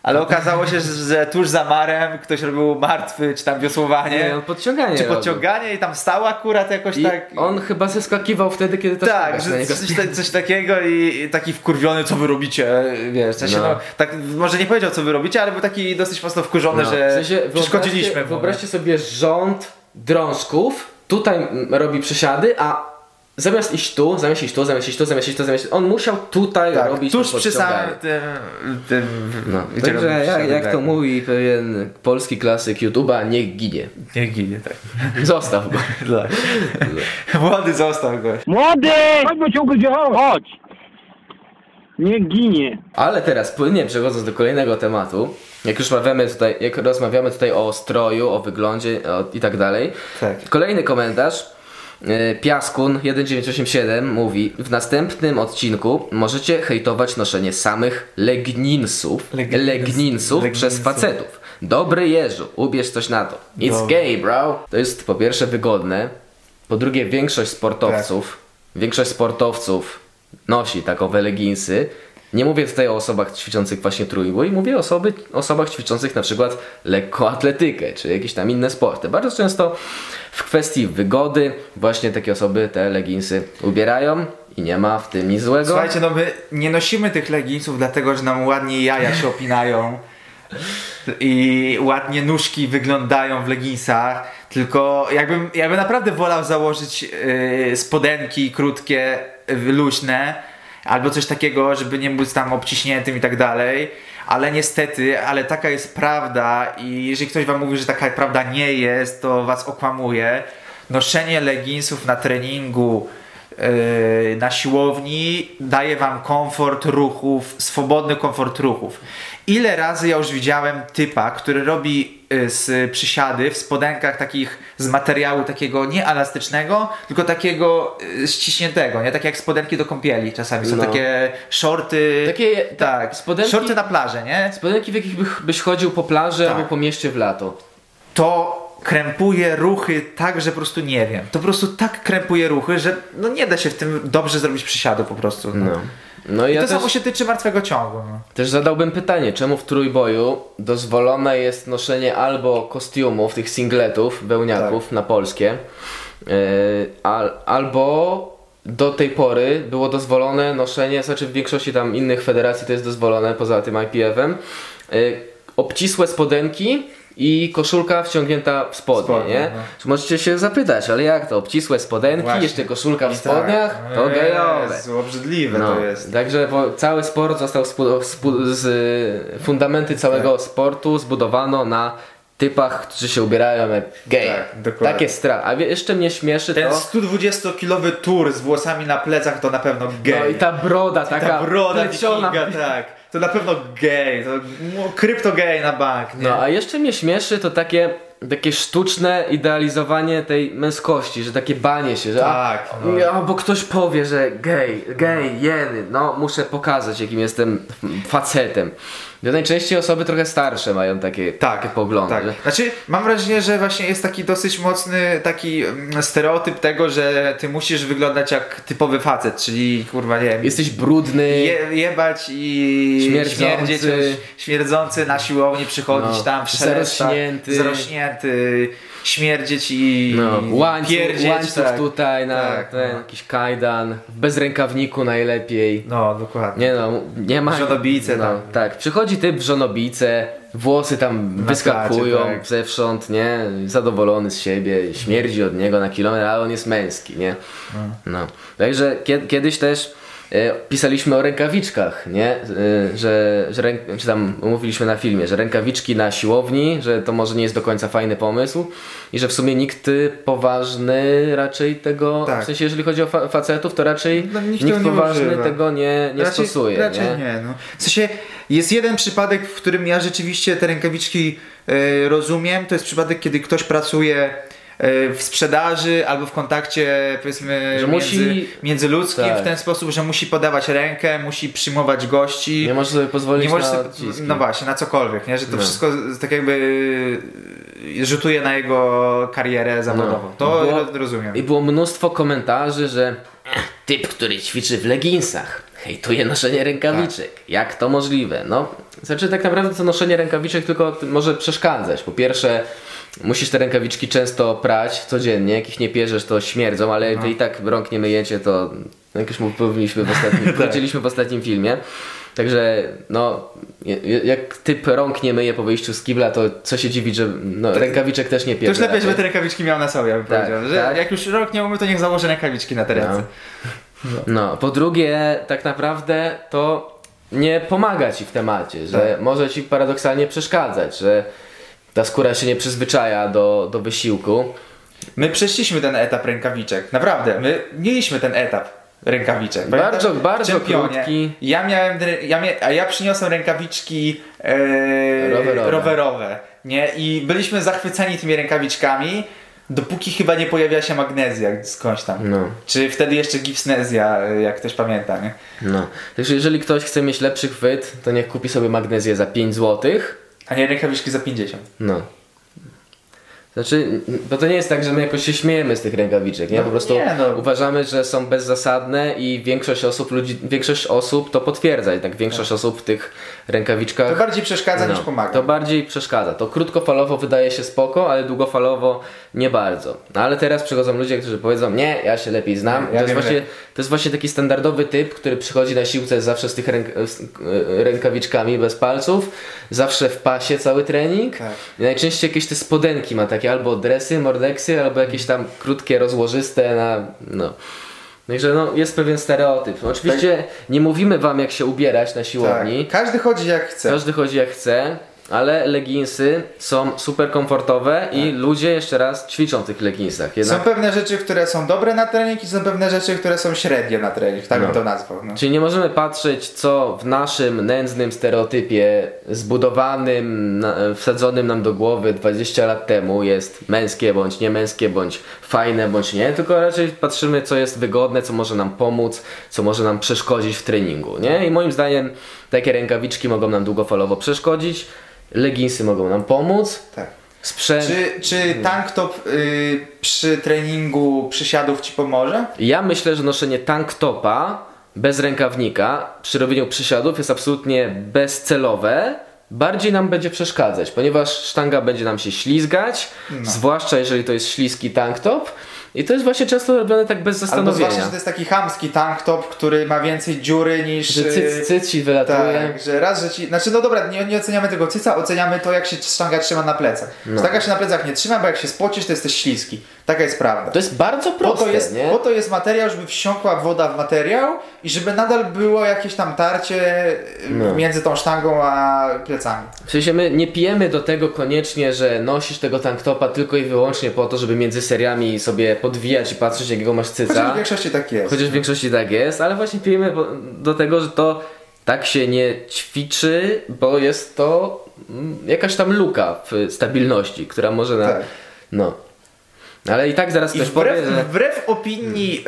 Ale okazało się, że tuż za Marem ktoś robił martwy, czy tam wiosłowanie. Nie, on podciąganie i tam stał akurat jakoś i tak. On chyba zeskakiwał wtedy, kiedy to tak, że coś takiego i taki wkurwiony, co wy robicie, wiesz, w sensie, no. No, tak, może nie powiedział, co wy robicie, ale był taki dosyć mocno wkurzony, że w sensie, przeszkodziliśmy. Wyobraźcie sobie rząd drążków, tutaj robi przysiady, a Zamiast iść tu, on musiał tutaj robić tuż przy samym tym. No. Także jak to mówi pewien polski klasyk YouTube'a, niech ginie. Niech ginie, tak. Zostaw go. Tak. Młody, zostaw go. Młody! Chodź, bo ciągle działał. Chodź! Niech ginie. Ale teraz płynnie przechodząc do kolejnego tematu, jak rozmawiamy tutaj o stroju, o wyglądzie i tak dalej. Kolejny komentarz. Piaskun 1987 mówi: w następnym odcinku możecie hejtować noszenie samych leggingsów przez facetów. Dobry Jezu, ubierz coś na to. It's gay, bro. To jest po pierwsze wygodne, po drugie większość sportowców nosi takowe leggingsy. Nie mówię tutaj o osobach ćwiczących właśnie trójbój, mówię o osobach ćwiczących na przykład lekkoatletykę czy jakieś tam inne sporty. Bardzo często w kwestii wygody właśnie takie osoby te leginsy ubierają i nie ma w tym nic złego. Słuchajcie, no my nie nosimy tych leginsów dlatego, że nam ładnie jaja się opinają i ładnie nóżki wyglądają w leginsach, tylko jakbym naprawdę wolał założyć spodenki krótkie, luźne, albo coś takiego, żeby nie być tam obciśniętym i tak dalej, ale niestety, ale taka jest prawda i jeżeli ktoś wam mówi, że taka prawda nie jest, to was okłamuje. Noszenie leginsów na treningu, na siłowni daje wam komfort ruchów, swobodny komfort ruchów. Ile razy ja już widziałem typa, który robi z przysiady w spodenkach takich z materiału takiego nie elastycznego, tylko takiego ściśniętego, nie? Tak jak spodenki do kąpieli czasami. Są takie shorty, spodenki, shorty na plaży, nie? Spodenki, w jakich byś chodził po plaży albo po mieście w lato. To krępuje ruchy tak, że po prostu nie wiem. To po prostu tak krępuje ruchy, że no nie da się w tym dobrze zrobić przysiadu po prostu. No i to samo się tyczy martwego ciągu. Też zadałbym pytanie, czemu w trójboju dozwolone jest noszenie albo kostiumów, tych singletów, wełniaków na polskie, albo do tej pory było dozwolone noszenie, znaczy w większości tam innych federacji to jest dozwolone, poza tym IPF-em, obcisłe spodenki i koszulka wciągnięta w spodnie, nie? No. Możecie się zapytać, ale jak to? Obcisłe spodenki, właśnie, jeszcze koszulka w spodniach? Tak. To gejowe. Obrzydliwe to jest. Także cały sport został fundamenty całego sportu zbudowano na typach, którzy się ubierają jak gej. Tak, takie strach. A jeszcze mnie śmieszy ten 120-kilowy tur z włosami na plecach to na pewno gej. No i ta broda taka. Ta broda pleciona. To na pewno gej, to kryptogej na bank, nie? No a jeszcze mnie śmieszy to takie sztuczne idealizowanie tej męskości, że takie banie się, że bo ktoś powie, że gej, jeny, no muszę pokazać jakim jestem facetem. No najczęściej osoby trochę starsze mają takie poglądy. Tak. Znaczy mam wrażenie, że właśnie jest taki dosyć mocny taki stereotyp tego, że ty musisz wyglądać jak typowy facet, czyli kurwa nie wiem. Jesteś brudny. Jebać i śmierdzący na siłowni przychodzić tam, przerośnięty. śmierdzieć i łańcuch tak, tutaj na tak, ten jakiś kajdan, bez rękawniku najlepiej. No, dokładnie. Nie, no, nie ma. Żonobijce no, tam. Tak, przychodzi typ w żonobijce, włosy tam na wyskakują tak, zewsząd, nie? Zadowolony z siebie, śmierdzi od niego na kilometr, ale on jest męski, nie? No. Także kiedyś też pisaliśmy o rękawiczkach, nie? Czy tam mówiliśmy na filmie, że rękawiczki na siłowni, że to może nie jest do końca fajny pomysł i że w sumie nikt poważny raczej tego, tak, w sensie jeżeli chodzi o facetów, to raczej no, nikt poważny używa tego nie raczej stosuje. Raczej nie, no. W sensie jest jeden przypadek, w którym ja rzeczywiście te rękawiczki rozumiem, to jest przypadek, kiedy ktoś pracuje w sprzedaży albo w kontakcie, powiedzmy, międzyludzkim tak, w ten sposób, że musi podawać rękę, musi przyjmować gości. Nie możesz sobie pozwolić na odciski. No właśnie, na cokolwiek, nie? Że to wszystko tak jakby rzutuje na jego karierę zawodową. No. To rozumiem. I było mnóstwo komentarzy, że typ, który ćwiczy w leginsach, hejtuje noszenie rękawiczek. Tak. Jak to możliwe? No, znaczy tak naprawdę to noszenie rękawiczek tylko może przeszkadzać. Po pierwsze, musisz te rękawiczki często prać codziennie, jak ich nie pierzesz, to śmierdzą, ale no, i tak rąk nie myjecie, to jak już mówiliśmy w ostatnim filmie. Także no, jak typ rąk nie myje po wyjściu z kibla, to co się dziwić, że no, rękawiczek też nie pierze. To już lepiej, żeby te rękawiczki miał na sobie, ja bym powiedział, że tak, jak już rąk nie umył, to niech założy rękawiczki na te ręce. No, po drugie, tak naprawdę to nie pomaga ci w temacie, że może ci paradoksalnie przeszkadzać, że ta skóra się nie przyzwyczaja do wysiłku. My przeszliśmy ten etap rękawiczek. Naprawdę, my mieliśmy ten etap rękawiczek. Pamiętasz? Bardzo krótki. Ja przyniosłem rękawiczki rowerowe. Nie? I byliśmy zachwyceni tymi rękawiczkami, dopóki chyba nie pojawiła się magnezja skądś tam. No. Czy wtedy jeszcze gipsnezja, jak ktoś pamięta, nie? No. Także jeżeli ktoś chce mieć lepszy chwyt, to niech kupi sobie magnezję za 5 zł. A nie rękawiczki za 50. No. Znaczy, bo to nie jest tak, że my jakoś się śmiejemy z tych rękawiczek, nie? Po prostu uważamy, że są bezzasadne i większość osób to potwierdza. I tak większość osób w tych rękawiczkach... To bardziej przeszkadza niż pomaga. To bardziej przeszkadza. To krótkofalowo wydaje się spoko, ale długofalowo nie bardzo. No, ale teraz przychodzą ludzie, którzy powiedzą, nie, ja się lepiej znam. To jest właśnie taki standardowy typ, który przychodzi na siłce zawsze z tych rękawiczkami bez palców, zawsze w pasie cały trening. Tak. I najczęściej jakieś te spodenki ma takie. Albo dresy, mordeksy, albo jakieś tam krótkie, rozłożyste na... No. Także no, jest pewien stereotyp. No, oczywiście nie mówimy wam, jak się ubierać na siłowni. Tak. Każdy chodzi jak chce. Każdy chodzi jak chce, ale leginsy są super komfortowe i ludzie jeszcze raz ćwiczą w tych leginsach. Jednak... Są pewne rzeczy, które są dobre na trening i są pewne rzeczy, które są średnie na trening. Tak bym to nazwał. No. Czyli nie możemy patrzeć, co w naszym nędznym stereotypie zbudowanym, wsadzonym nam do głowy 20 lat temu jest męskie bądź niemęskie, bądź fajne bądź nie, tylko raczej patrzymy, co jest wygodne, co może nam pomóc, co może nam przeszkodzić w treningu, nie? I moim zdaniem takie rękawiczki mogą nam długofalowo przeszkodzić. Leginsy mogą nam pomóc. Tak. Sprzęt. Czy tank top przy treningu przysiadów ci pomoże? Ja myślę, że noszenie tank topa bez rękawnika przy robieniu przysiadów jest absolutnie bezcelowe. Bardziej nam będzie przeszkadzać, ponieważ sztanga będzie nam się ślizgać, zwłaszcza jeżeli to jest śliski tank top. I to jest właśnie często robione tak bez zastanowienia. Albo zwłaszcza, że to jest taki chamski tank top, który ma więcej dziury niż... Że cyc ci wylatuje. Tak, że raz, że ci... Znaczy no dobra, nie oceniamy tego cyca, oceniamy to, jak się sztanga trzyma na plecach. No. Sztanga się na plecach nie trzyma, bo jak się spocisz, to jesteś śliski. Taka jest prawda. To jest bardzo proste, po to jest materiał, żeby wsiąkła woda w materiał i żeby nadal było jakieś tam tarcie między tą sztangą a plecami. W sensie my nie pijemy do tego koniecznie, że nosisz tego tanktopa tylko i wyłącznie po to, żeby między seriami sobie podwijać i patrzeć, jakiego masz cyca. Chociaż w większości tak jest. Chociaż w większości tak jest, ale właśnie pijemy do tego, że to tak się nie ćwiczy, bo jest to jakaś tam luka w stabilności, która może na... Tak. No. Ale i tak zaraz ktoś powie, że... Wbrew opinii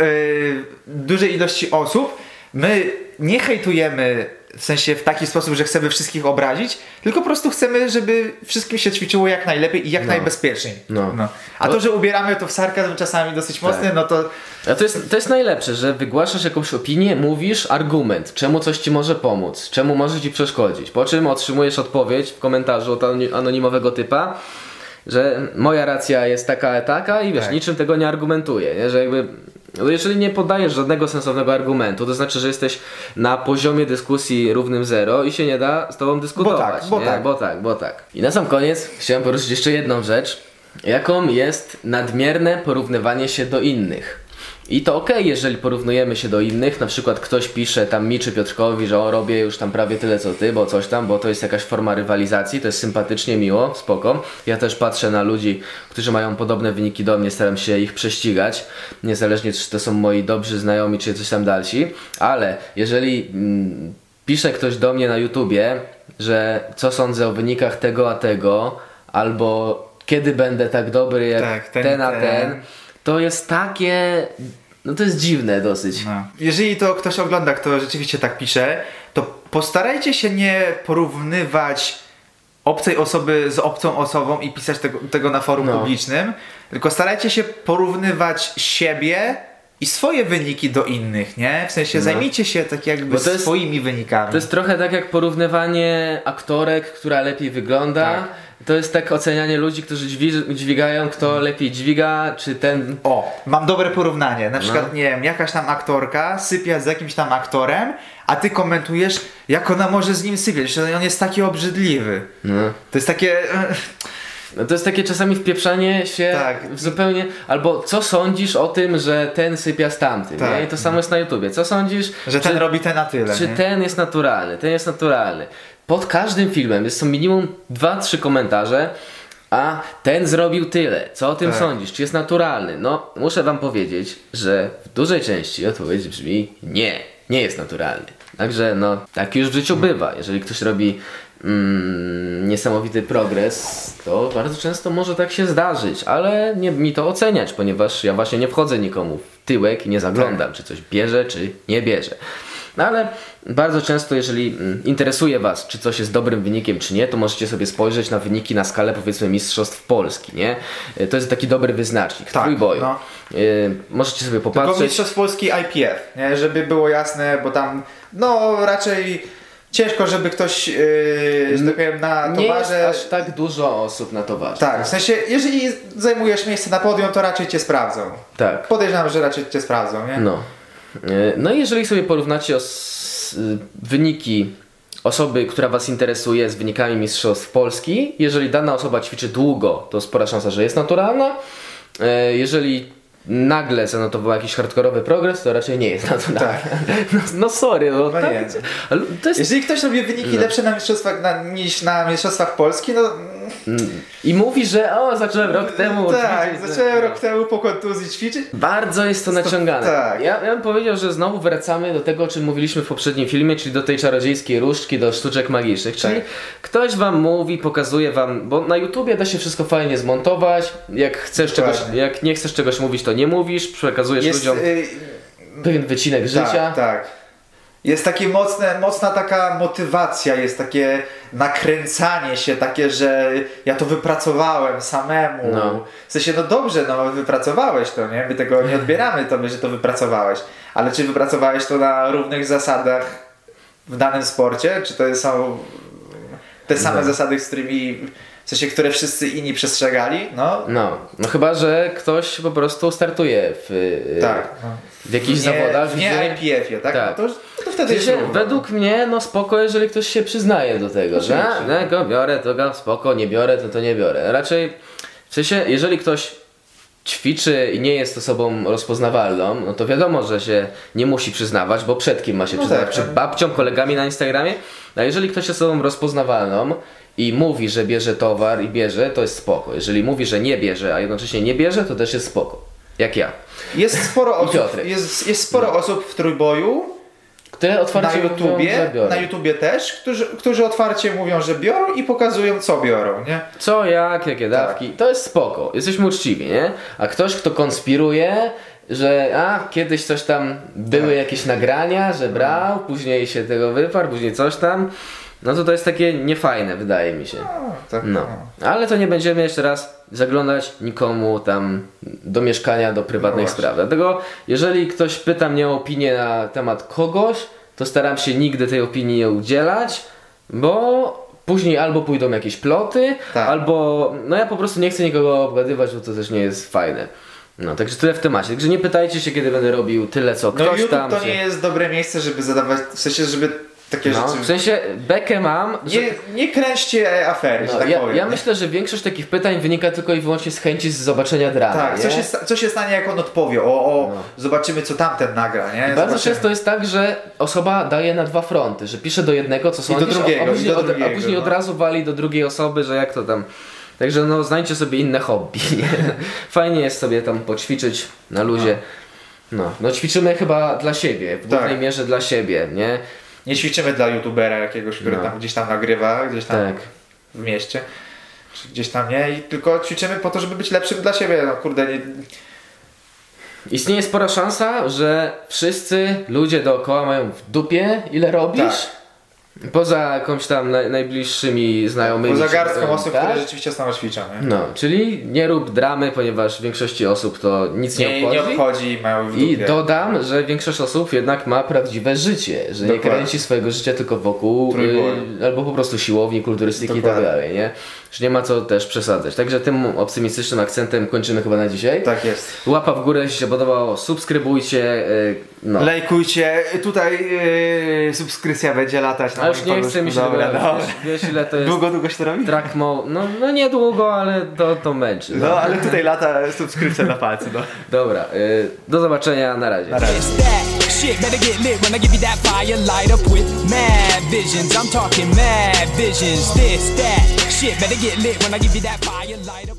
dużej ilości osób, my nie hejtujemy w sensie w taki sposób, że chcemy wszystkich obrazić, tylko po prostu chcemy, żeby wszystkim się ćwiczyło jak najlepiej i jak najbezpieczniej. A to, że ubieramy to w sarkazm czasami dosyć mocny, no to... A to jest najlepsze, że wygłaszasz jakąś opinię, mówisz argument, czemu coś ci może pomóc, czemu może ci przeszkodzić, po czym otrzymujesz odpowiedź w komentarzu od anonimowego typa, że moja racja jest taka i wiesz, tak. Niczym tego nie argumentuję, nie? Że jakby, jeżeli nie podajesz żadnego sensownego argumentu, to znaczy, że jesteś na poziomie dyskusji równym zero i się nie da z tobą dyskutować, bo tak. I na sam koniec chciałem poruszyć jeszcze jedną rzecz, jaką jest nadmierne porównywanie się do innych. I to okej, jeżeli porównujemy się do innych, na przykład ktoś pisze tam mi czy Piotrkowi, że o, robię już tam prawie tyle co ty, bo coś tam, bo to jest jakaś forma rywalizacji, to jest sympatycznie, miło, spoko. Ja też patrzę na ludzi, którzy mają podobne wyniki do mnie, staram się ich prześcigać, niezależnie czy to są moi dobrzy znajomi, czy coś tam dalsi, ale jeżeli pisze ktoś do mnie na YouTubie, że co sądzę o wynikach tego a tego, albo kiedy będę tak dobry jak tak, ten, to jest takie, no to jest dziwne dosyć. No. Jeżeli to ktoś ogląda, kto rzeczywiście tak pisze, to postarajcie się nie porównywać obcej osoby z obcą osobą i pisać tego na forum publicznym, tylko starajcie się porównywać siebie i swoje wyniki do innych, nie? W sensie zajmijcie się tak jakby swoimi wynikami. To jest trochę tak jak porównywanie aktorek, która lepiej wygląda. Tak. To jest tak ocenianie ludzi, którzy dźwigają, kto lepiej dźwiga, czy ten... O, mam dobre porównanie. Na przykład, nie wiem, jakaś tam aktorka sypia z jakimś tam aktorem, a ty komentujesz, jak ona może z nim sypiać, że on jest taki obrzydliwy. No. To jest takie... No to jest takie czasami wpieprzanie się w zupełnie, albo co sądzisz o tym, że ten sypia z tamtym, nie? I to samo jest na YouTubie. Co sądzisz, że ten robi ten na tyle, czy nie? ten jest naturalny. Pod każdym filmem jest to minimum 2-3 komentarze, a ten zrobił tyle, co o tym sądzisz, czy jest naturalny? No, muszę wam powiedzieć, że w dużej części odpowiedź brzmi nie jest naturalny. Także no, tak już w życiu bywa, jeżeli ktoś robi niesamowity progres, to bardzo często może tak się zdarzyć, ale nie mi to oceniać, ponieważ ja właśnie nie wchodzę nikomu w tyłek i nie zaglądam, czy coś bierze, czy nie bierze. No ale bardzo często, jeżeli interesuje was, czy coś jest dobrym wynikiem, czy nie, to możecie sobie spojrzeć na wyniki na skalę, powiedzmy, mistrzostw Polski, nie? To jest taki dobry wyznacznik, trójboju. No. Możecie sobie popatrzeć... Tylko mistrzostw Polski IPF, nie? Żeby było jasne, bo tam, no raczej... Ciężko, żeby ktoś, że tak powiem, na towarze... Nie jest aż tak dużo osób na towarze. Tak, w sensie, jeżeli zajmujesz miejsce na podium, to raczej cię sprawdzą. Tak. Podejrzewam, że raczej cię sprawdzą, nie? No. No i jeżeli sobie porównacie wyniki osoby, która was interesuje, z wynikami mistrzostw Polski, jeżeli dana osoba ćwiczy długo, to spora szansa, że jest naturalna. Jeżeli nagle zanotował jakiś hardkorowy progres, to raczej nie jest naturalne. No sorry, bo tak. To jest... Jeżeli ktoś robi wyniki lepsze na mistrzostwach niż na mistrzostwach Polski, no... I mówi, że o, zacząłem rok temu ćwiczyć. Zacząłem rok temu po kontuzji ćwiczyć. Bardzo jest to naciągane. Tak. Ja bym powiedział, że znowu wracamy do tego, o czym mówiliśmy w poprzednim filmie, czyli do tej czarodziejskiej różdżki, do sztuczek magicznych. Czyli ktoś wam mówi, pokazuje wam, bo na YouTubie da się wszystko fajnie zmontować. Jak chcesz czegoś, jak nie chcesz czegoś mówić, to nie mówisz, przekazujesz ludziom pewien wycinek życia. Tak. Jest takie mocna taka motywacja, jest takie nakręcanie się, takie, że ja to wypracowałem samemu. No. W sensie, no dobrze, no wypracowałeś to, nie? My tego nie odbieramy tobie, że to wypracowałeś. Ale czy wypracowałeś to na równych zasadach w danym sporcie? Czy to są te same zasady, z którymi... W sensie, które wszyscy inni przestrzegali, No chyba, że ktoś po prostu startuje w jakichś zawodach. Nie IPF-ie, tak? No to wtedy się według mnie, no spoko, jeżeli ktoś się przyznaje do tego, że go biorę, to go spoko, nie biorę, to nie biorę. Raczej, w sensie, jeżeli ktoś ćwiczy i nie jest osobą rozpoznawalną, no to wiadomo, że się nie musi przyznawać, bo przed kim ma się przyznawać? Przed babcią, kolegami na Instagramie? A jeżeli ktoś jest osobą rozpoznawalną i mówi, że bierze towar i bierze, to jest spoko. Jeżeli mówi, że nie bierze, a jednocześnie nie bierze, to też jest spoko. Jak ja. Jest sporo osób, jest sporo osób w trójboju, które otwarcie na YouTubie też, którzy otwarcie mówią, że biorą i pokazują, co biorą, nie? Co, jakie dawki. To jest spoko. Jesteśmy uczciwi, nie? A ktoś, kto konspiruje, że kiedyś coś tam były jakieś nagrania, że brał, później się tego wyparł, później coś tam. No to jest takie niefajne, wydaje mi się. Ale to nie będziemy jeszcze raz zaglądać nikomu tam do mieszkania, do prywatnych spraw. Dlatego jeżeli ktoś pyta mnie o opinię na temat kogoś, to staram się nigdy tej opinii nie udzielać, bo później albo pójdą jakieś ploty, tak, albo no ja po prostu nie chcę nikogo obgadywać, bo to też nie jest fajne. No, także tyle w temacie. Także nie pytajcie się, kiedy będę robił tyle, co ktoś YouTube tam... No to nie jest dobre miejsce, żeby zadawać, w sensie, żeby takie rzeczy... w sensie, bekę mam... Że... Nie kręćcie afery, no, że tak powiem. Ja myślę, że większość takich pytań wynika tylko i wyłącznie z chęci z zobaczenia dramy. Tak, co się stanie, jak on odpowie, zobaczymy, co tamten nagra, nie? Bardzo często jest tak, że osoba daje na dwa fronty, że pisze do jednego, co sądzisz, a później od razu wali do drugiej osoby, że jak to tam... Także no, znajdźcie sobie inne hobby, nie? Fajnie jest sobie tam poćwiczyć na luzie. No ćwiczymy chyba dla siebie, w głównej mierze dla siebie, nie? Nie ćwiczymy dla youtubera jakiegoś, który tam gdzieś tam nagrywa, gdzieś tam w mieście, czy gdzieś tam nie, i tylko ćwiczymy po to, żeby być lepszym dla siebie, no kurde, nie... Istnieje spora szansa, że wszyscy ludzie dookoła mają w dupie, ile robisz. Tak. Poza jakąś tam najbliższymi znajomymi. Poza garstką osób, które rzeczywiście są ćwiczone. No, czyli nie rób dramy, ponieważ większości osób to nic nie obchodzi. Mają w dupie. I dodam, że większość osób jednak ma prawdziwe życie, że nie kręci swojego życia tylko wokół albo po prostu siłowni, kulturystyki i tak dalej, nie? Że nie ma co też przesadzać. Także tym optymistycznym akcentem kończymy chyba na dzisiaj. Tak jest. Łapa w górę, jeśli się podobało, subskrybujcie. Lajkujcie. Tutaj subskrypcja będzie latać. A już nie chcę mi się dogadać. Wiesz, ile to jest? Długo się to robi? No niedługo, ale to męczy. No ale tutaj lata subskrypcja na palcu. No. Dobra, do zobaczenia, na razie. Na razie.